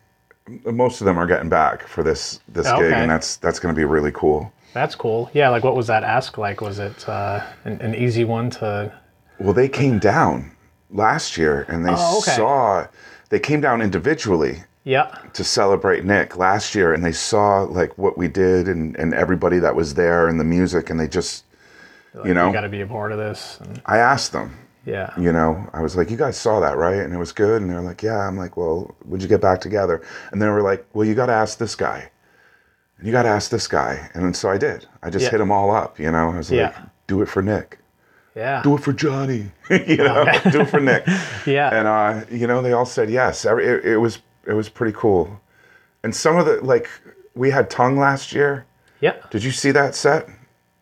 Most of them are getting back for this gig, and that's going to be really cool. That's cool. Yeah, like what was that ask like? Was it an easy one to... Well, they came down last year, and they saw... They came down individually to celebrate Nick last year, and they saw like what we did and everybody that was there and the music, and they just, like, you know... You got to be a part of this. And... I asked them. Yeah. You know, I was like, you guys saw that, right? And it was good. And they're like, yeah. I'm like, well, would you get back together? And they were like, well, you got to ask this guy. And you got to ask this guy. And so I did. I just hit them all up, you know. I was like, do it for Nick. Yeah. Do it for Johnny. You know, do it for Nick. Yeah. And, you know, they all said yes. It was pretty cool. And some of the, like, we had Tongue last year. Yeah. Did you see that set?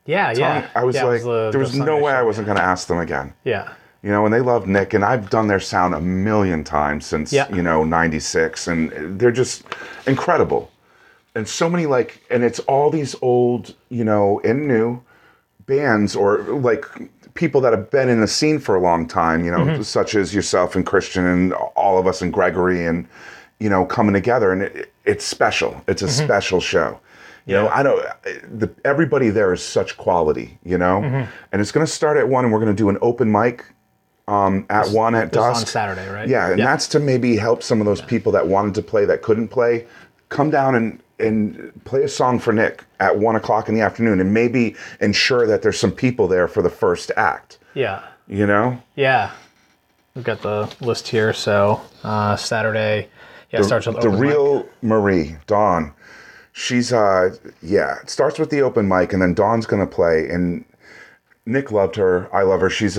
Yeah, Tongue. I was like, there was no way I wasn't going to ask them again. Yeah. You know, and they love Nick, and I've done their sound a million times since, you know, 96, and they're just incredible. And so many, like, and it's all these old, you know, and new bands or, like, people that have been in the scene for a long time, you know, such as yourself and Christian and all of us and Gregory and, you know, coming together. And it's special. It's a special show. You know, I don't. Everybody there is such quality, you know? And it's going to start at 1, and we're going to do an open mic. At Dusk. On Saturday, right? Yeah, and that's to maybe help some of those people that wanted to play that couldn't play, come down and play a song for Nick at 1 o'clock in the afternoon, and maybe ensure that there's some people there for the first act. Yeah. You know? Yeah. We've got the list here, so Saturday, it starts with open mic. The real Marie, Dawn, she's, it starts with the open mic, and then Dawn's going to play, and Nick loved her, I love her, she's,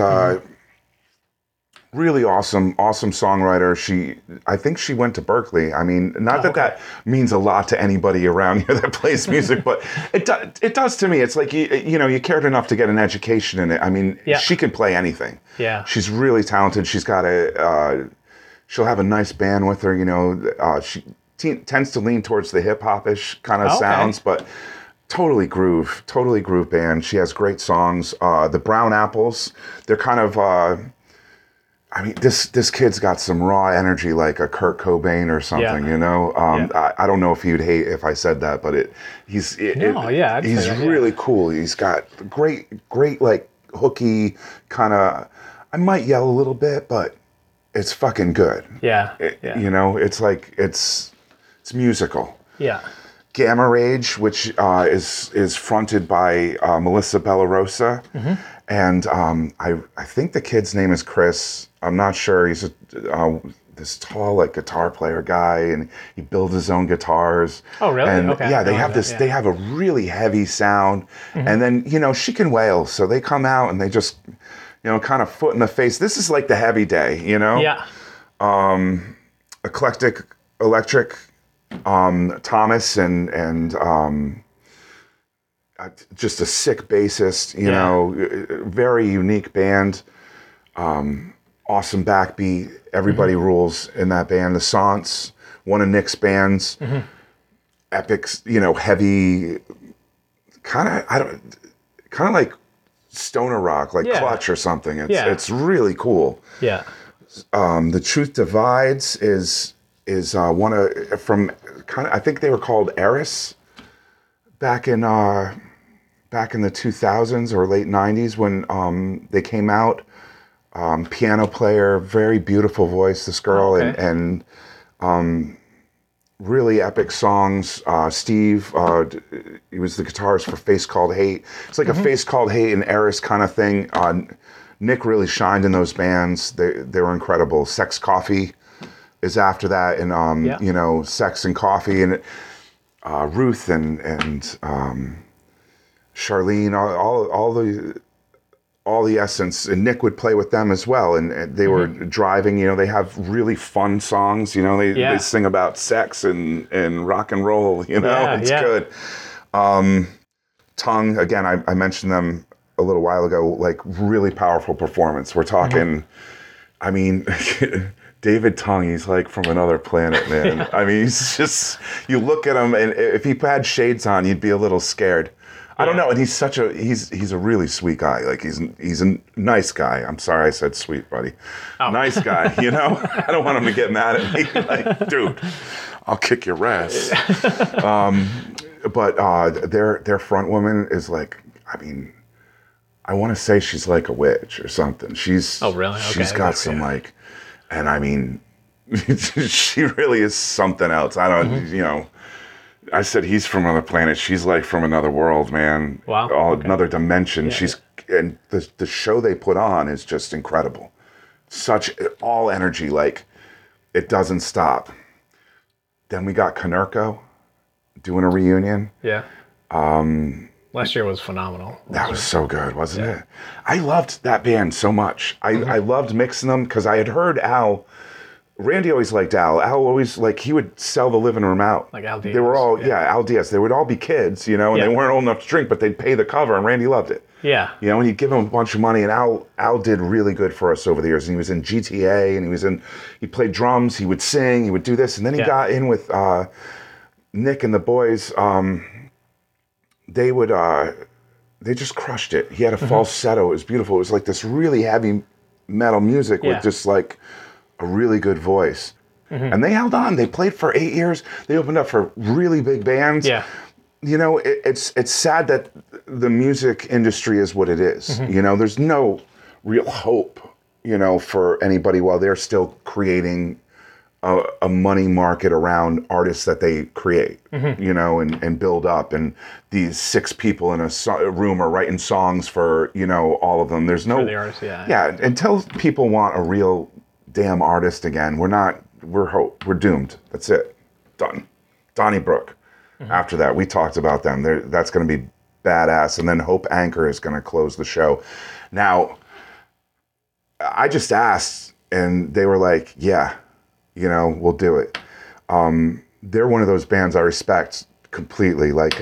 really awesome songwriter. I think she went to Berkeley. I mean, not that means a lot to anybody around here that plays music, but it does to me. It's like, you know, you cared enough to get an education in it. I mean, she can play anything. Yeah. She's really talented. She's got she'll have a nice band with her, you know. She tends to lean towards the hip-hop-ish kind of sounds, but totally groove band. She has great songs. The Brown Apples, they're kind of... I mean, this kid's got some raw energy, like a Kurt Cobain or something, you know. I don't know if he'd hate if I said that, but he's really cool. He's got great like hooky kind of. I might yell a little bit, but it's fucking good. Yeah. You know, it's like it's musical. Yeah. Gamma Rage, which is fronted by Melissa Bellarosa. And I think the kid's name is Chris. I'm not sure. He's this tall, like, guitar player guy, and he builds his own guitars. Oh, really? And, they have a really heavy sound. And then, you know, she can wail. So they come out and they just, you know, kind of foot in the face. This is like the heavy day, you know? Yeah. Eclectic Electric, Thomas and just a sick bassist, you know, very unique band, awesome backbeat. Everybody rules in that band. The Saunts, one of Nick's bands, epic, you know, heavy, kind of like stoner rock, like Clutch or something. It's really cool. Yeah. The Truth Divides is one of I think they were called Eris back in the 2000s or late 90s when they came out. Piano player, very beautiful voice, this girl, and really epic songs. Steve, he was the guitarist for Face Called Hate. It's like a Face Called Hate and Eris kind of thing. Nick really shined in those bands. They were incredible. Sex Coffee is after that, and you know, Sex and Coffee, and Ruth and Charlene, all the essence, and Nick would play with them as well, and they were driving, you know, they have really fun songs, you know, they sing about sex and rock and roll, you know, good. Tongue, again, I mentioned them a little while ago, like really powerful performance. We're talking, I mean, David Tongue, he's like from another planet, man. I mean, he's just, you look at him, and if he had shades on, you'd be a little scared. I don't know, and he's such a he's a really sweet guy. Like he's a nice guy. I'm sorry I said sweet, buddy. Oh. Nice guy, you know. I don't want him to get mad at me. Like, dude, I'll kick your ass. But their front woman is like, I mean, I want to say she's like a witch or something. She's she's got some like, and I mean, she really is something else. I don't you know. I said he's from another planet. She's like from another world, man. Wow. Another dimension. Yeah, she's and the show they put on is just incredible. Such all energy, like it doesn't stop. Then we got Conurco doing a reunion. Yeah. Last year was phenomenal. That was so good, wasn't it? I loved that band so much. I loved mixing them because I had heard Al. Randy always liked Al. Al always, like, he would sell the living room out. Like Al Diaz. They were all, Al Diaz. They would all be kids, you know, and they weren't old enough to drink, but they'd pay the cover, and Randy loved it. Yeah. You know, and he'd give them a bunch of money, and Al did really good for us over the years. And he was in GTA, and he played drums, he would sing, he would do this, and then he got in with Nick and the boys. They just crushed it. He had a falsetto. It was beautiful. It was like this really heavy metal music with just, like, a really good voice. And they held on. They played for 8 years. They opened up for really big bands. Yeah. You know, it's sad that the music industry is what it is. You know, there's no real hope, you know, for anybody while they're still creating a money market around artists that they create, you know, and build up. And these 6 people in a room are writing songs for, you know, all of them. There's no... For the artists, until people want a real... damn artist again. We're doomed. That's it. Done. Donnybrook. After that, we talked about them. That's going to be badass. And then Hope Anchor is going to close the show. Now, I just asked, and they were like, yeah, you know, we'll do it. They're one of those bands I respect completely. Like,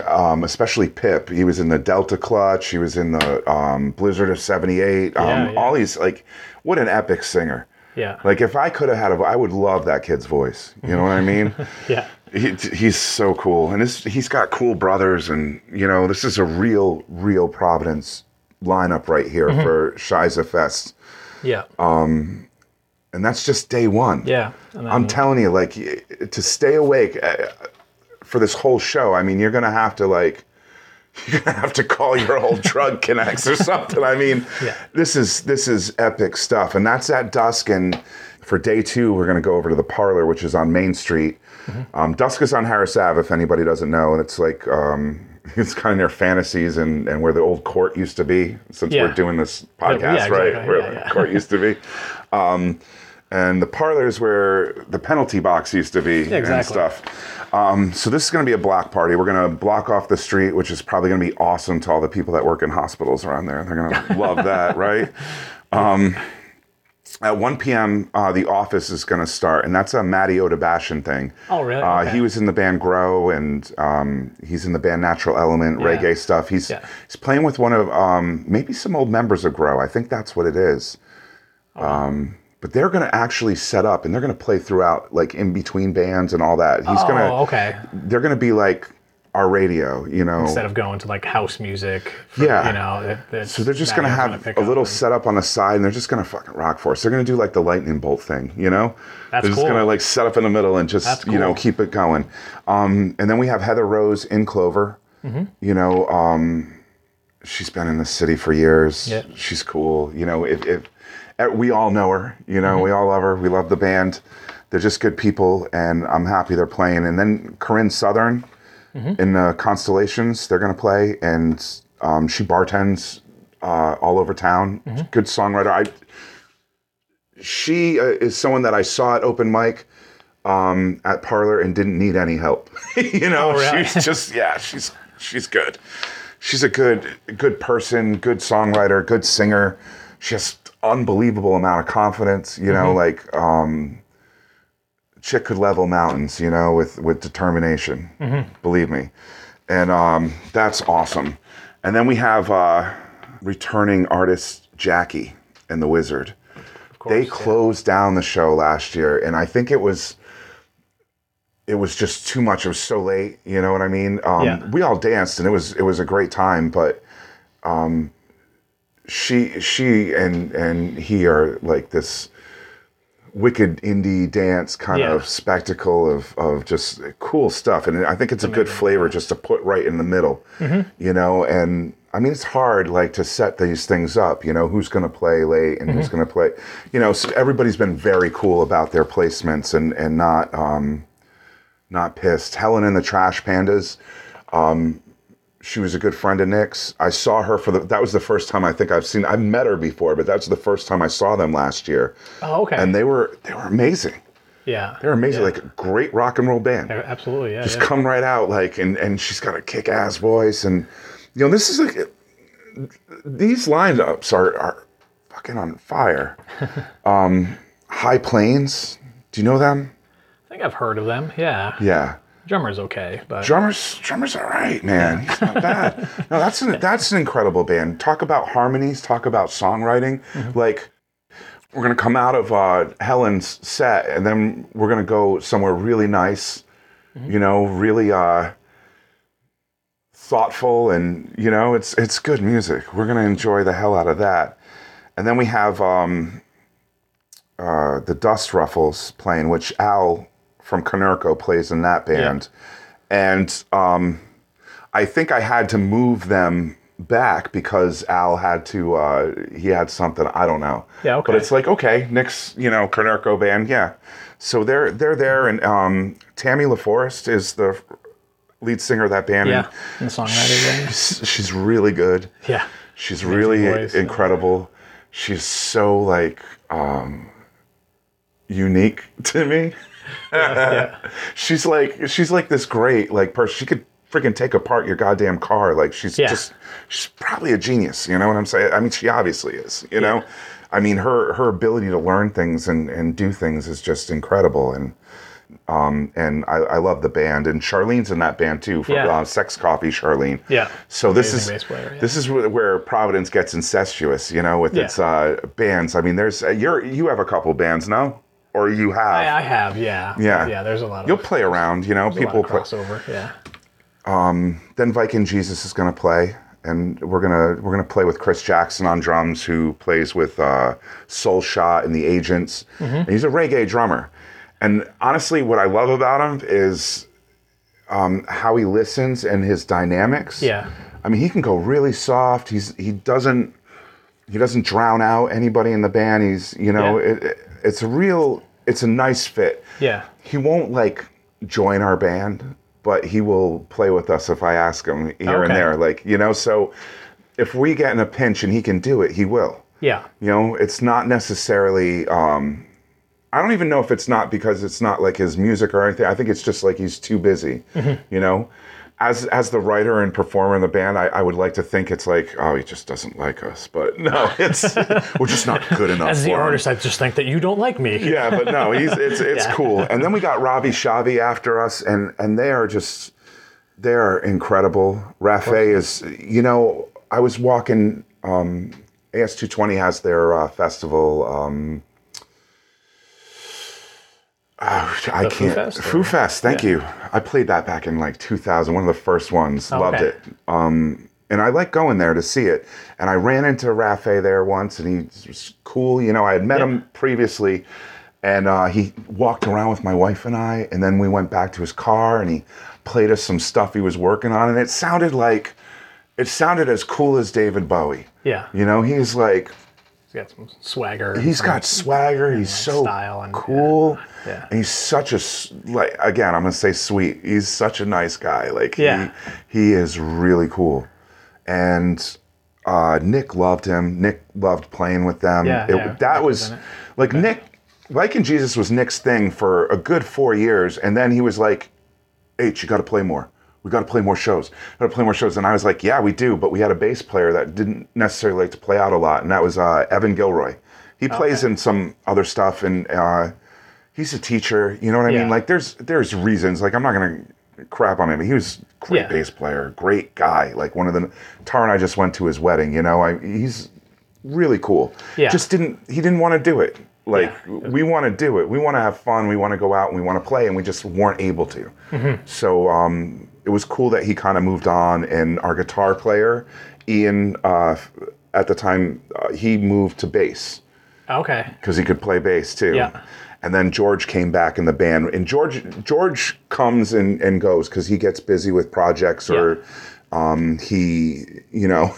especially Pip. He was in the Delta Clutch. He was in the Blizzard of 78. All these, like, what an epic singer. Yeah. Like, if I could have had I would love that kid's voice. You know what I mean? Yeah. He's so cool. And he's got cool brothers. And, you know, this is a real, real Providence lineup right here for Shiza Fest. Yeah. And that's just day one. Yeah. I'm telling you, like, to stay awake for this whole show, I mean, you're going to have to call your old drug connects or something. I mean, this is epic stuff. And that's at Dusk. And for day 2, we're going to go over to The Parlour, which is on Main Street. Dusk is on Harris Ave, if anybody doesn't know. And it's like, it's kind of near Fantasies and where the old court used to be, since we're doing this podcast, right? Where the court used to be. And The Parlour is where the penalty box used to be and stuff. So this is going to be a block party. We're going to block off the street, which is probably going to be awesome to all the people that work in hospitals around there. They're going to love that, right? At 1 p.m., The Office is going to start, and that's a Matty Odebashian thing. Oh, really? He was in the band Grow, and he's in the band Natural Element, reggae stuff. He's playing with one of maybe some old members of Grow. I think that's what it is. But they're going to actually set up, and they're going to play throughout, like, in between bands and all that. They're going to be, like, our radio, you know. Instead of going to, like, house music. You know. So they're just going to have a little setup on the side, and they're just going to fucking rock for us. They're going to do, like, the lightning bolt thing, you know. That's cool. They're just going to, like, set up in the middle and just, you know, keep it going. And then we have Heather Rose in Clover. You know, she's been in the city for years. Yeah. She's cool. You know, we all know her, you know, we all love her, we love the band. They're just good people, and I'm happy they're playing. And then Corinne Southern in the Constellations, they're going to play, and she bartends all over town. Good songwriter. She is someone that I saw at open mic at Parlour and didn't need any help. She's just, she's good. She's a good person, good songwriter, good singer. She has unbelievable amount of confidence, like chick could level mountains, with determination, believe me. And that's awesome. And then we have returning artist Jackie and the Wizard. Of course, they closed down the show last year, and I think it was just too much. It was so late, you know what I mean? We all danced, and it was a great time, but she and he are like this wicked indie dance kind of spectacle of just cool stuff. And I think it's a good flavor just to put right in the middle, and I mean, it's hard to set these things up, who's going to play late and who's going to play, so everybody's been very cool about their placements and not pissed. Helen and the Trash Pandas, she was a good friend of Nick's. I saw her that was the first time I think I've met her before, but that's the first time I saw them last year. Oh, okay. And they were amazing. Yeah. They were amazing, like a great rock and roll band. Absolutely, yeah. Just come right out, and she's got a kick-ass voice, and, this is these lineups are fucking on fire. High Plains, do you know them? I think I've heard of them, yeah. Yeah. Drummer's okay, but drummer's all right, man. He's not bad. No, that's an incredible band. Talk about harmonies. Talk about songwriting. We're gonna come out of Helen's set, and then we're gonna go somewhere really nice, really thoughtful, and it's good music. We're gonna enjoy the hell out of that, and then we have the Dust Ruffles playing, which Al from Conurco plays in that band. Yeah. And I think I had to move them back because Al had to, he had something, I don't know. Yeah, okay. But it's Nick's, Conurco band, yeah. So they're there, and Tammy LaForest is the lead singer of that band. Yeah, and the songwriter. She's really good. Yeah. She's really incredible. She's so, unique to me. Yeah. She's this great person. She could freaking take apart your goddamn car. She's probably a genius. You know what I'm saying? I mean, she obviously is. You know, I mean, her ability to learn things and do things is just incredible. And I love the band. And Charlene's in that band too. From Sex Coffee, Charlene. Yeah. So this is where Providence gets incestuous. With its bands. I mean, there's you have a couple bands now. Or you have? I have, yeah. Yeah. Yeah, there's a lot of... You'll play around, people crossover, yeah. Then Viking Jesus is going to play, and we're gonna play with Chris Jackson on drums, who plays with Soul Shot and the Agents. And he's a reggae drummer. And honestly, what I love about him is how he listens and his dynamics. Yeah. I mean, he can go really soft. He doesn't drown out anybody in the band. He's, it's a nice fit. Yeah. He won't join our band, but he will play with us if I ask him here and there. So if we get in a pinch and he can do it, he will. Yeah. It's not necessarily, I don't even know if it's not because it's not his music or anything. I think it's just he's too busy, As the writer and performer in the band, I would like to think it's he just doesn't like us. But no, it's we're just not good enough. As the artist, I just think that you don't like me. Yeah, but no, it's cool. And then we got Ravi Shavi after us, and they are just incredible. Rafe is, I was walking. AS220 has their festival. I can't. Foo Fest, thank you. I played that back in 2000, one of the first ones. Loved it. And I like going there to see it. And I ran into Rafe there once, and he was cool. I had met him previously, and he walked around with my wife and I, and then we went back to his car, and he played us some stuff he was working on, and it sounded as cool as David Bowie. Yeah. He's He's got some swagger. He's got swagger. He's so cool. Yeah. And he's such a, like, again, I'm going to say sweet. He's such a nice guy. Like, yeah. He is really cool. And Nick loved him. Nick loved playing with them. Yeah, that was, like, okay. Nick, Viking Jesus was Nick's thing for a good 4 years. And then he was like, H, you got to play more. We got to play more shows. And I was like, yeah, we do. But we had a bass player that didn't necessarily like to play out a lot. And that was Evan Gilroy. He plays in some other stuff. And he's a teacher. You know what I mean? Like, there's reasons. Like, I'm not going to crap on him. He was a great bass player. Great guy. Like, one of the... Tara and I just went to his wedding, you know? He's really cool. Yeah. He didn't want to do it. Like, we want to do it. We want to have fun. We want to go out and we want to play. And we just weren't able to. Mm-hmm. So... it was cool that he kind of moved on, and our guitar player, Ian, at the time, he moved to bass. Okay. Because he could play bass, too. Yeah. And then George came back in the band. And George comes and goes because he gets busy with projects or he, you know.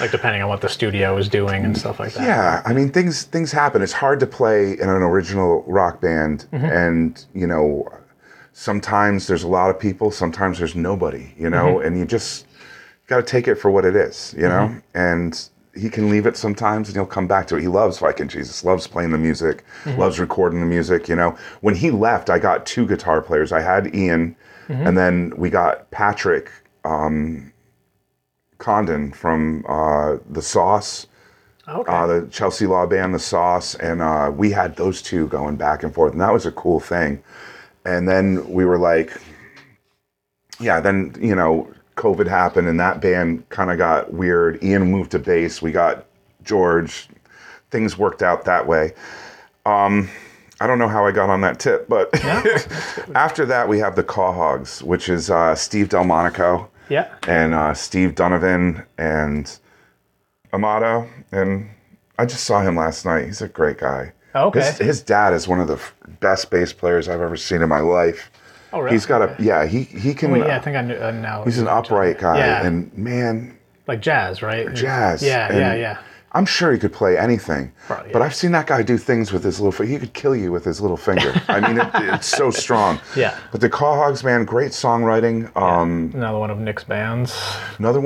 Like, depending on what the studio is doing and stuff like that. Yeah. I mean, things happen. It's hard to play in an original rock band and, you know, sometimes there's a lot of people, sometimes there's nobody, you know, and you just got to take it for what it is, you know, and he can leave it sometimes and he'll come back to it. He loves Viking Jesus, loves playing the music, loves recording the music, you know. When he left, I got two guitar players. I had Ian and then we got Patrick Condon from The Sauce. Okay. The Chelsea Law Band, The Sauce, and we had those two going back and forth, and that was a cool thing. And then we were like, then, you know, COVID happened and that band kind of got weird. Ian moved to bass. We got George. Things worked out that way. I don't know how I got on that tip, but after that, we have the Cawhogs, which is Steve Delmonico and Steve Donovan and Amato. And I just saw him last night. He's a great guy. Okay. His dad is one of the best bass players I've ever seen in my life. Oh, really? He's got he can... Wait, I think I knew now. He's an upright guy, and man... Like jazz, right? Jazz. Yeah. I'm sure he could play anything, probably, but I've seen that guy do things with his little finger. He could kill you with his little finger. I mean, it's so strong. Yeah. But the Cawhogs, man, great songwriting. Another one of Nick's bands. Nick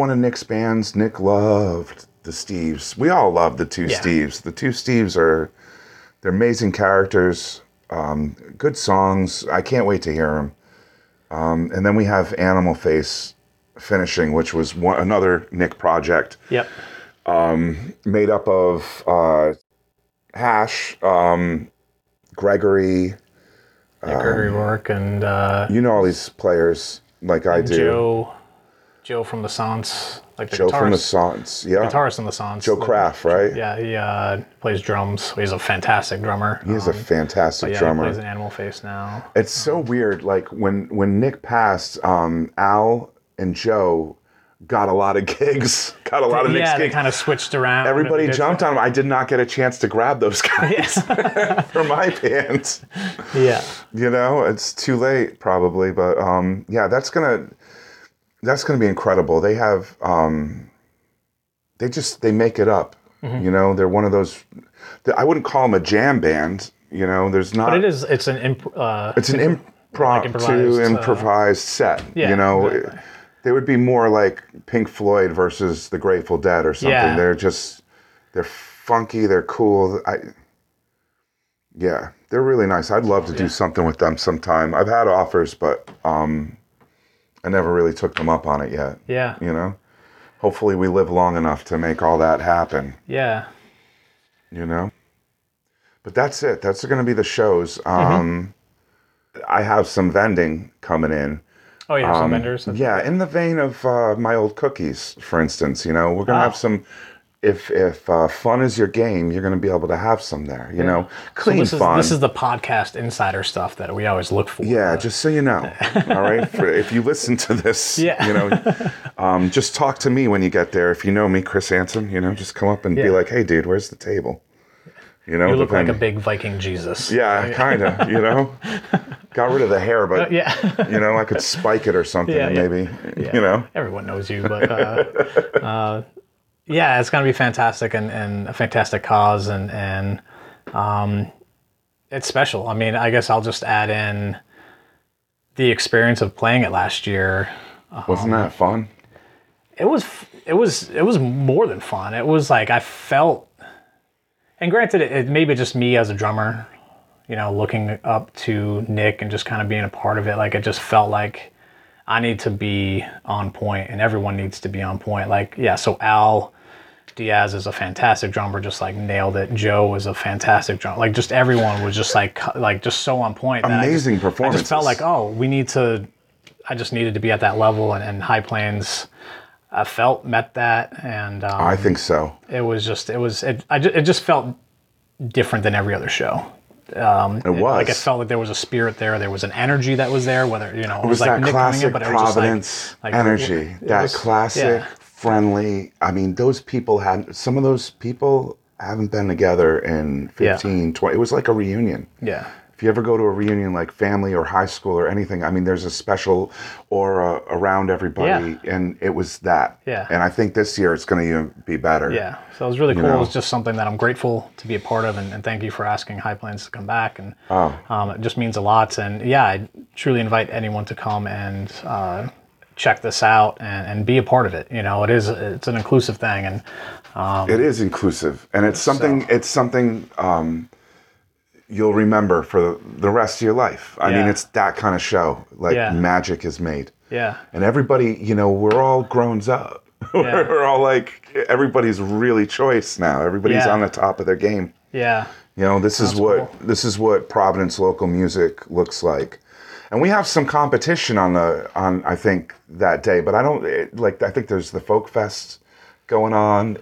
loved the Steves. We all love the two Steves. The two Steves are... They're amazing characters, good songs. I can't wait to hear them. And then we have Animal Face finishing, which was another Nick project. Yep. Made up of Hash, Gregory. Gregory Rourke and... you know all these players like I do. Joe from the Sons. Like the Joe guitarist, from the Sons, guitarist in the Sons. Joe Craft, right? Yeah, he plays drums. He's a fantastic drummer. He's a fantastic drummer. He plays an Animal Face now. It's so weird. Like when Nick passed, Al and Joe got a lot of gigs. Got a lot of Nick's gigs. Yeah, they kind of switched around. Everybody jumped on him. I did not get a chance to grab those guys for my bands. Yeah. You know, it's too late probably, but that's going to be incredible. They have, they make it up. You know, they're one of those. I wouldn't call them a jam band. You know, there's not. But it is. It's an improvised set. Yeah, you know, exactly. They would be more like Pink Floyd versus the Grateful Dead or something. Yeah. They're funky. They're cool. They're really nice. I'd love to do something with them sometime. I've had offers, but. I never really took them up on it yet. Yeah. You know? Hopefully we live long enough to make all that happen. Yeah. You know? But that's it. That's going to be the shows. I have some vending coming in. Oh, you have some vendors? Yeah, in the vein of My Old Cookies, for instance. You know, we're going to have some... If fun is your game, you're going to be able to have some there, you know, clean so fun. This is the podcast insider stuff that we always look for. Yeah, just so you know, all right? If you listen to this, you know, just talk to me when you get there. If you know me, Kris Hansen, you know, just come up and be like, hey, dude, where's the table? You know, you look like a big Viking Jesus. Yeah, kind of, you know. Got rid of the hair, but, you know, I could spike it or something, maybe, you know. Everyone knows you, but... Yeah, it's going to be fantastic and a fantastic cause, and it's special. I mean, I guess I'll just add in the experience of playing it last year. Wasn't that fun? It was more than fun. It was like I felt, and granted, it may be just me as a drummer, you know, looking up to Nick and just kind of being a part of it. Like, it just felt like I need to be on point, and everyone needs to be on point. Like, yeah, so Al Diaz is a fantastic drummer, just like nailed it. Joe was a fantastic drummer. Like, just everyone was just like just so on point. Amazing performance. I just felt like, oh, we need to. I just needed to be at that level, and High Plains, I felt met that, and I think so. It just felt different than every other show. It felt like there was a spirit there. There was an energy that was there. Whether it was like that Nick classic in, but Providence like energy. Friendly. I mean, those people haven't been together in 15, 20. It was like a reunion. Yeah. If you ever go to a reunion, like family or high school or anything, I mean, there's a special aura around everybody, and it was that. Yeah. And I think this year it's going to be better. Yeah. So it was really cool. It was just something that I'm grateful to be a part of, and thank you for asking High Plains to come back. And it just means a lot. And yeah, I truly invite anyone to come and check this out and be a part of it. It's an inclusive thing, and it is inclusive, and it's something you'll remember for the rest of your life. I mean, it's that kind of show. Like, magic is made. Yeah. And everybody, we're all grown up. We're all like, everybody's really choice now. Everybody's on the top of their game. Yeah. This is what Providence local music looks like. And we have some competition on I think that day, but I think there's the Folk Fest going on,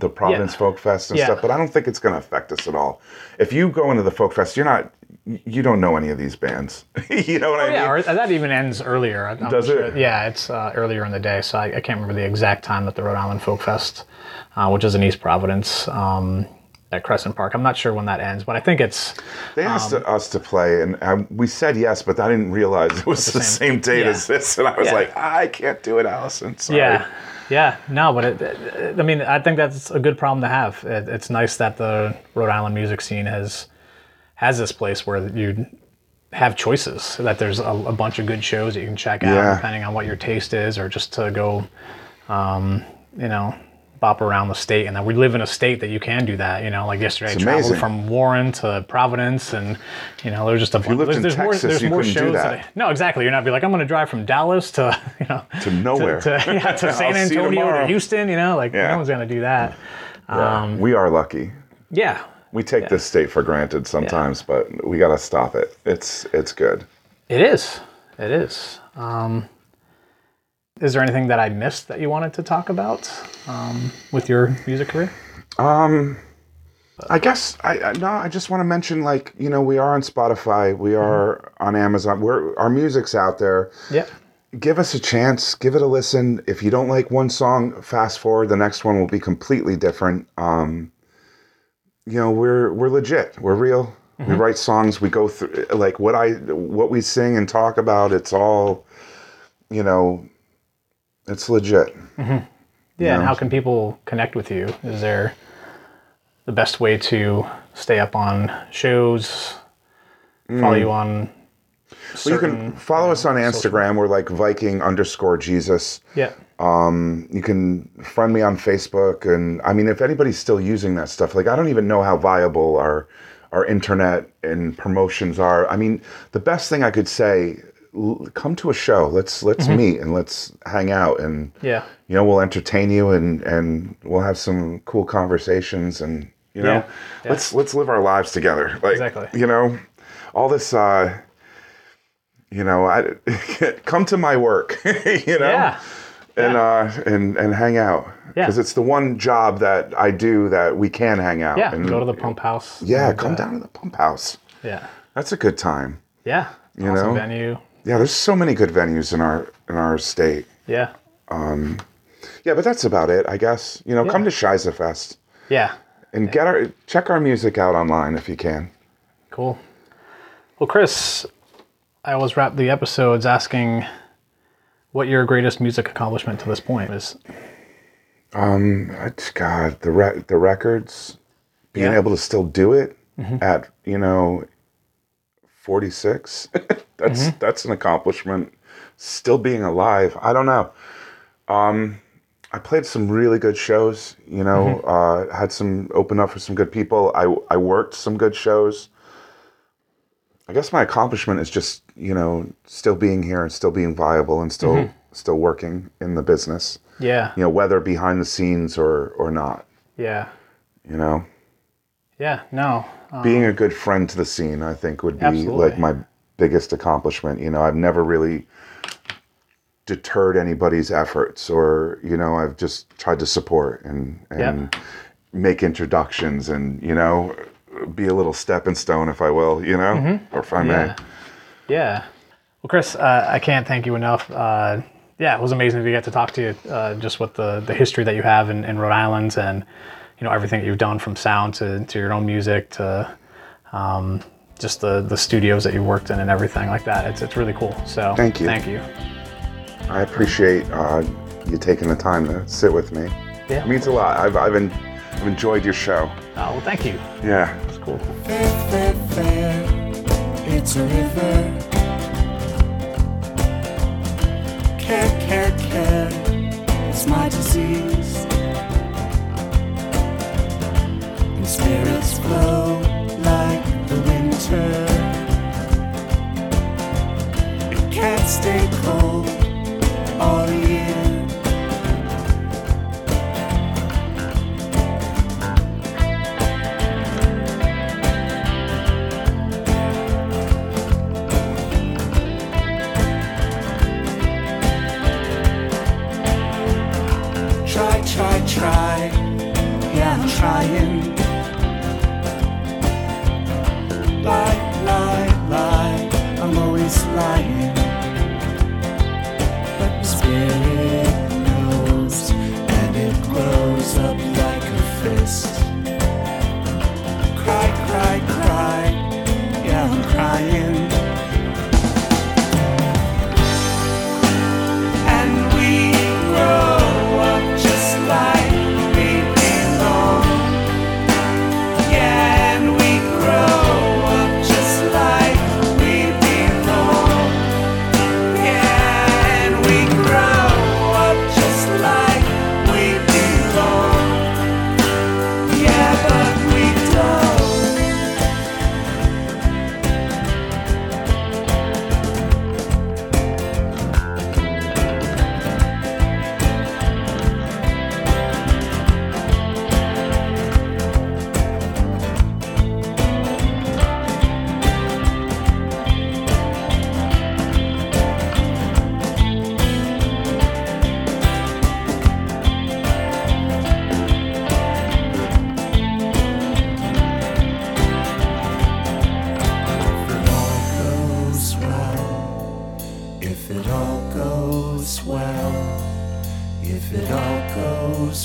the Providence Folk Fest and stuff, but I don't think it's going to affect us at all. If you go into the Folk Fest, you don't know any of these bands. I mean? Yeah, or that even ends earlier. Does it? Yeah, it's earlier in the day, so I can't remember the exact time that the Rhode Island Folk Fest, which is in East Providence, at Crescent Park. I'm not sure when that ends, but I think it's... They asked us to play, and we said yes, but I didn't realize it was the same date as this, and I was like, I can't do it, Allison. Sorry. Yeah. Yeah, no, but I think that's a good problem to have. It's nice that the Rhode Island music scene has this place where you have choices, that there's a bunch of good shows that you can check out depending on what your taste is, or just to go, bop around the state. And we live in a state that you can do that, like yesterday I traveled from Warren to Providence, and there's just a bunch of there's more shows that no, exactly. You're not be like, I'm going to drive from Dallas to to nowhere to San Antonio to Houston, no one's going to do that. Yeah. We are lucky. Yeah. We take this state for granted sometimes, but we got to stop it. It's good. It is. Is there anything that I missed that you wanted to talk about with your music career? I guess I just want to mention, we are on Spotify, we are on Amazon. Our music's out there. Yeah. Give us a chance. Give it a listen. If you don't like one song, fast forward. The next one will be completely different. We're legit. We're real. Mm-hmm. We write songs. We go through what we sing and talk about. It's all, it's legit. Mm-hmm. Yeah, and how can people connect with you? Is there the best way to stay up on shows, follow you on certain, you can follow us on Instagram. We're like Viking_Jesus. Yeah. You can friend me on Facebook. And I mean, if anybody's still using that stuff, I don't even know how viable our internet and promotions are. I mean, the best thing I could say, come to a show. Let's meet and let's hang out, and we'll entertain you, and we'll have some cool conversations, and let's live our lives together. Exactly. All this. I come to my work. And hang out, because it's the one job that I do that we can hang out. Yeah, and go to the pump house. Yeah, come down to the pump house. Yeah, that's a good time. Yeah, awesome venue. Yeah, there's so many good venues in our state. Yeah. But that's about it, I guess. Come to Shiza Fest. Yeah. And check our music out online if you can. Cool. Well, Chris, I always wrap the episodes asking what your greatest music accomplishment to this point is. God, the records, being able to still do it at, 46, that's an accomplishment. Still being alive, I don't know. I played some really good shows, had some open up for some good people. I worked some good shows. I guess my accomplishment is just, still being here and still being viable and still working in the business. Yeah. Whether behind the scenes or not. Yeah. Yeah, no. Being a good friend to the scene, I think, would be like my biggest accomplishment. I've never really deterred anybody's efforts, or I've just tried to support and make introductions and be a little stepping stone, if I will, or if I may. Yeah. Well, Chris, I can't thank you enough. It was amazing to get to talk to you, just with the history that you have in Rhode Island, and everything that you've done, from sound to your own music to just the studios that you worked in and everything like that. It's really cool. So thank you. I appreciate you taking the time to sit with me. Yeah, it means a lot. I've enjoyed your show. Oh, well, thank you. Yeah, that's cool. It's a river. Care, it's my disease. And spirits flow like the winter. It can't stay cold all the year. Try, yeah, I'm trying. Lie, I'm always lying. But the spirit knows, and it grows up like a fist. Cry, yeah, I'm crying. And we grow up just like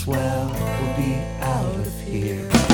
well, we'll be out of here.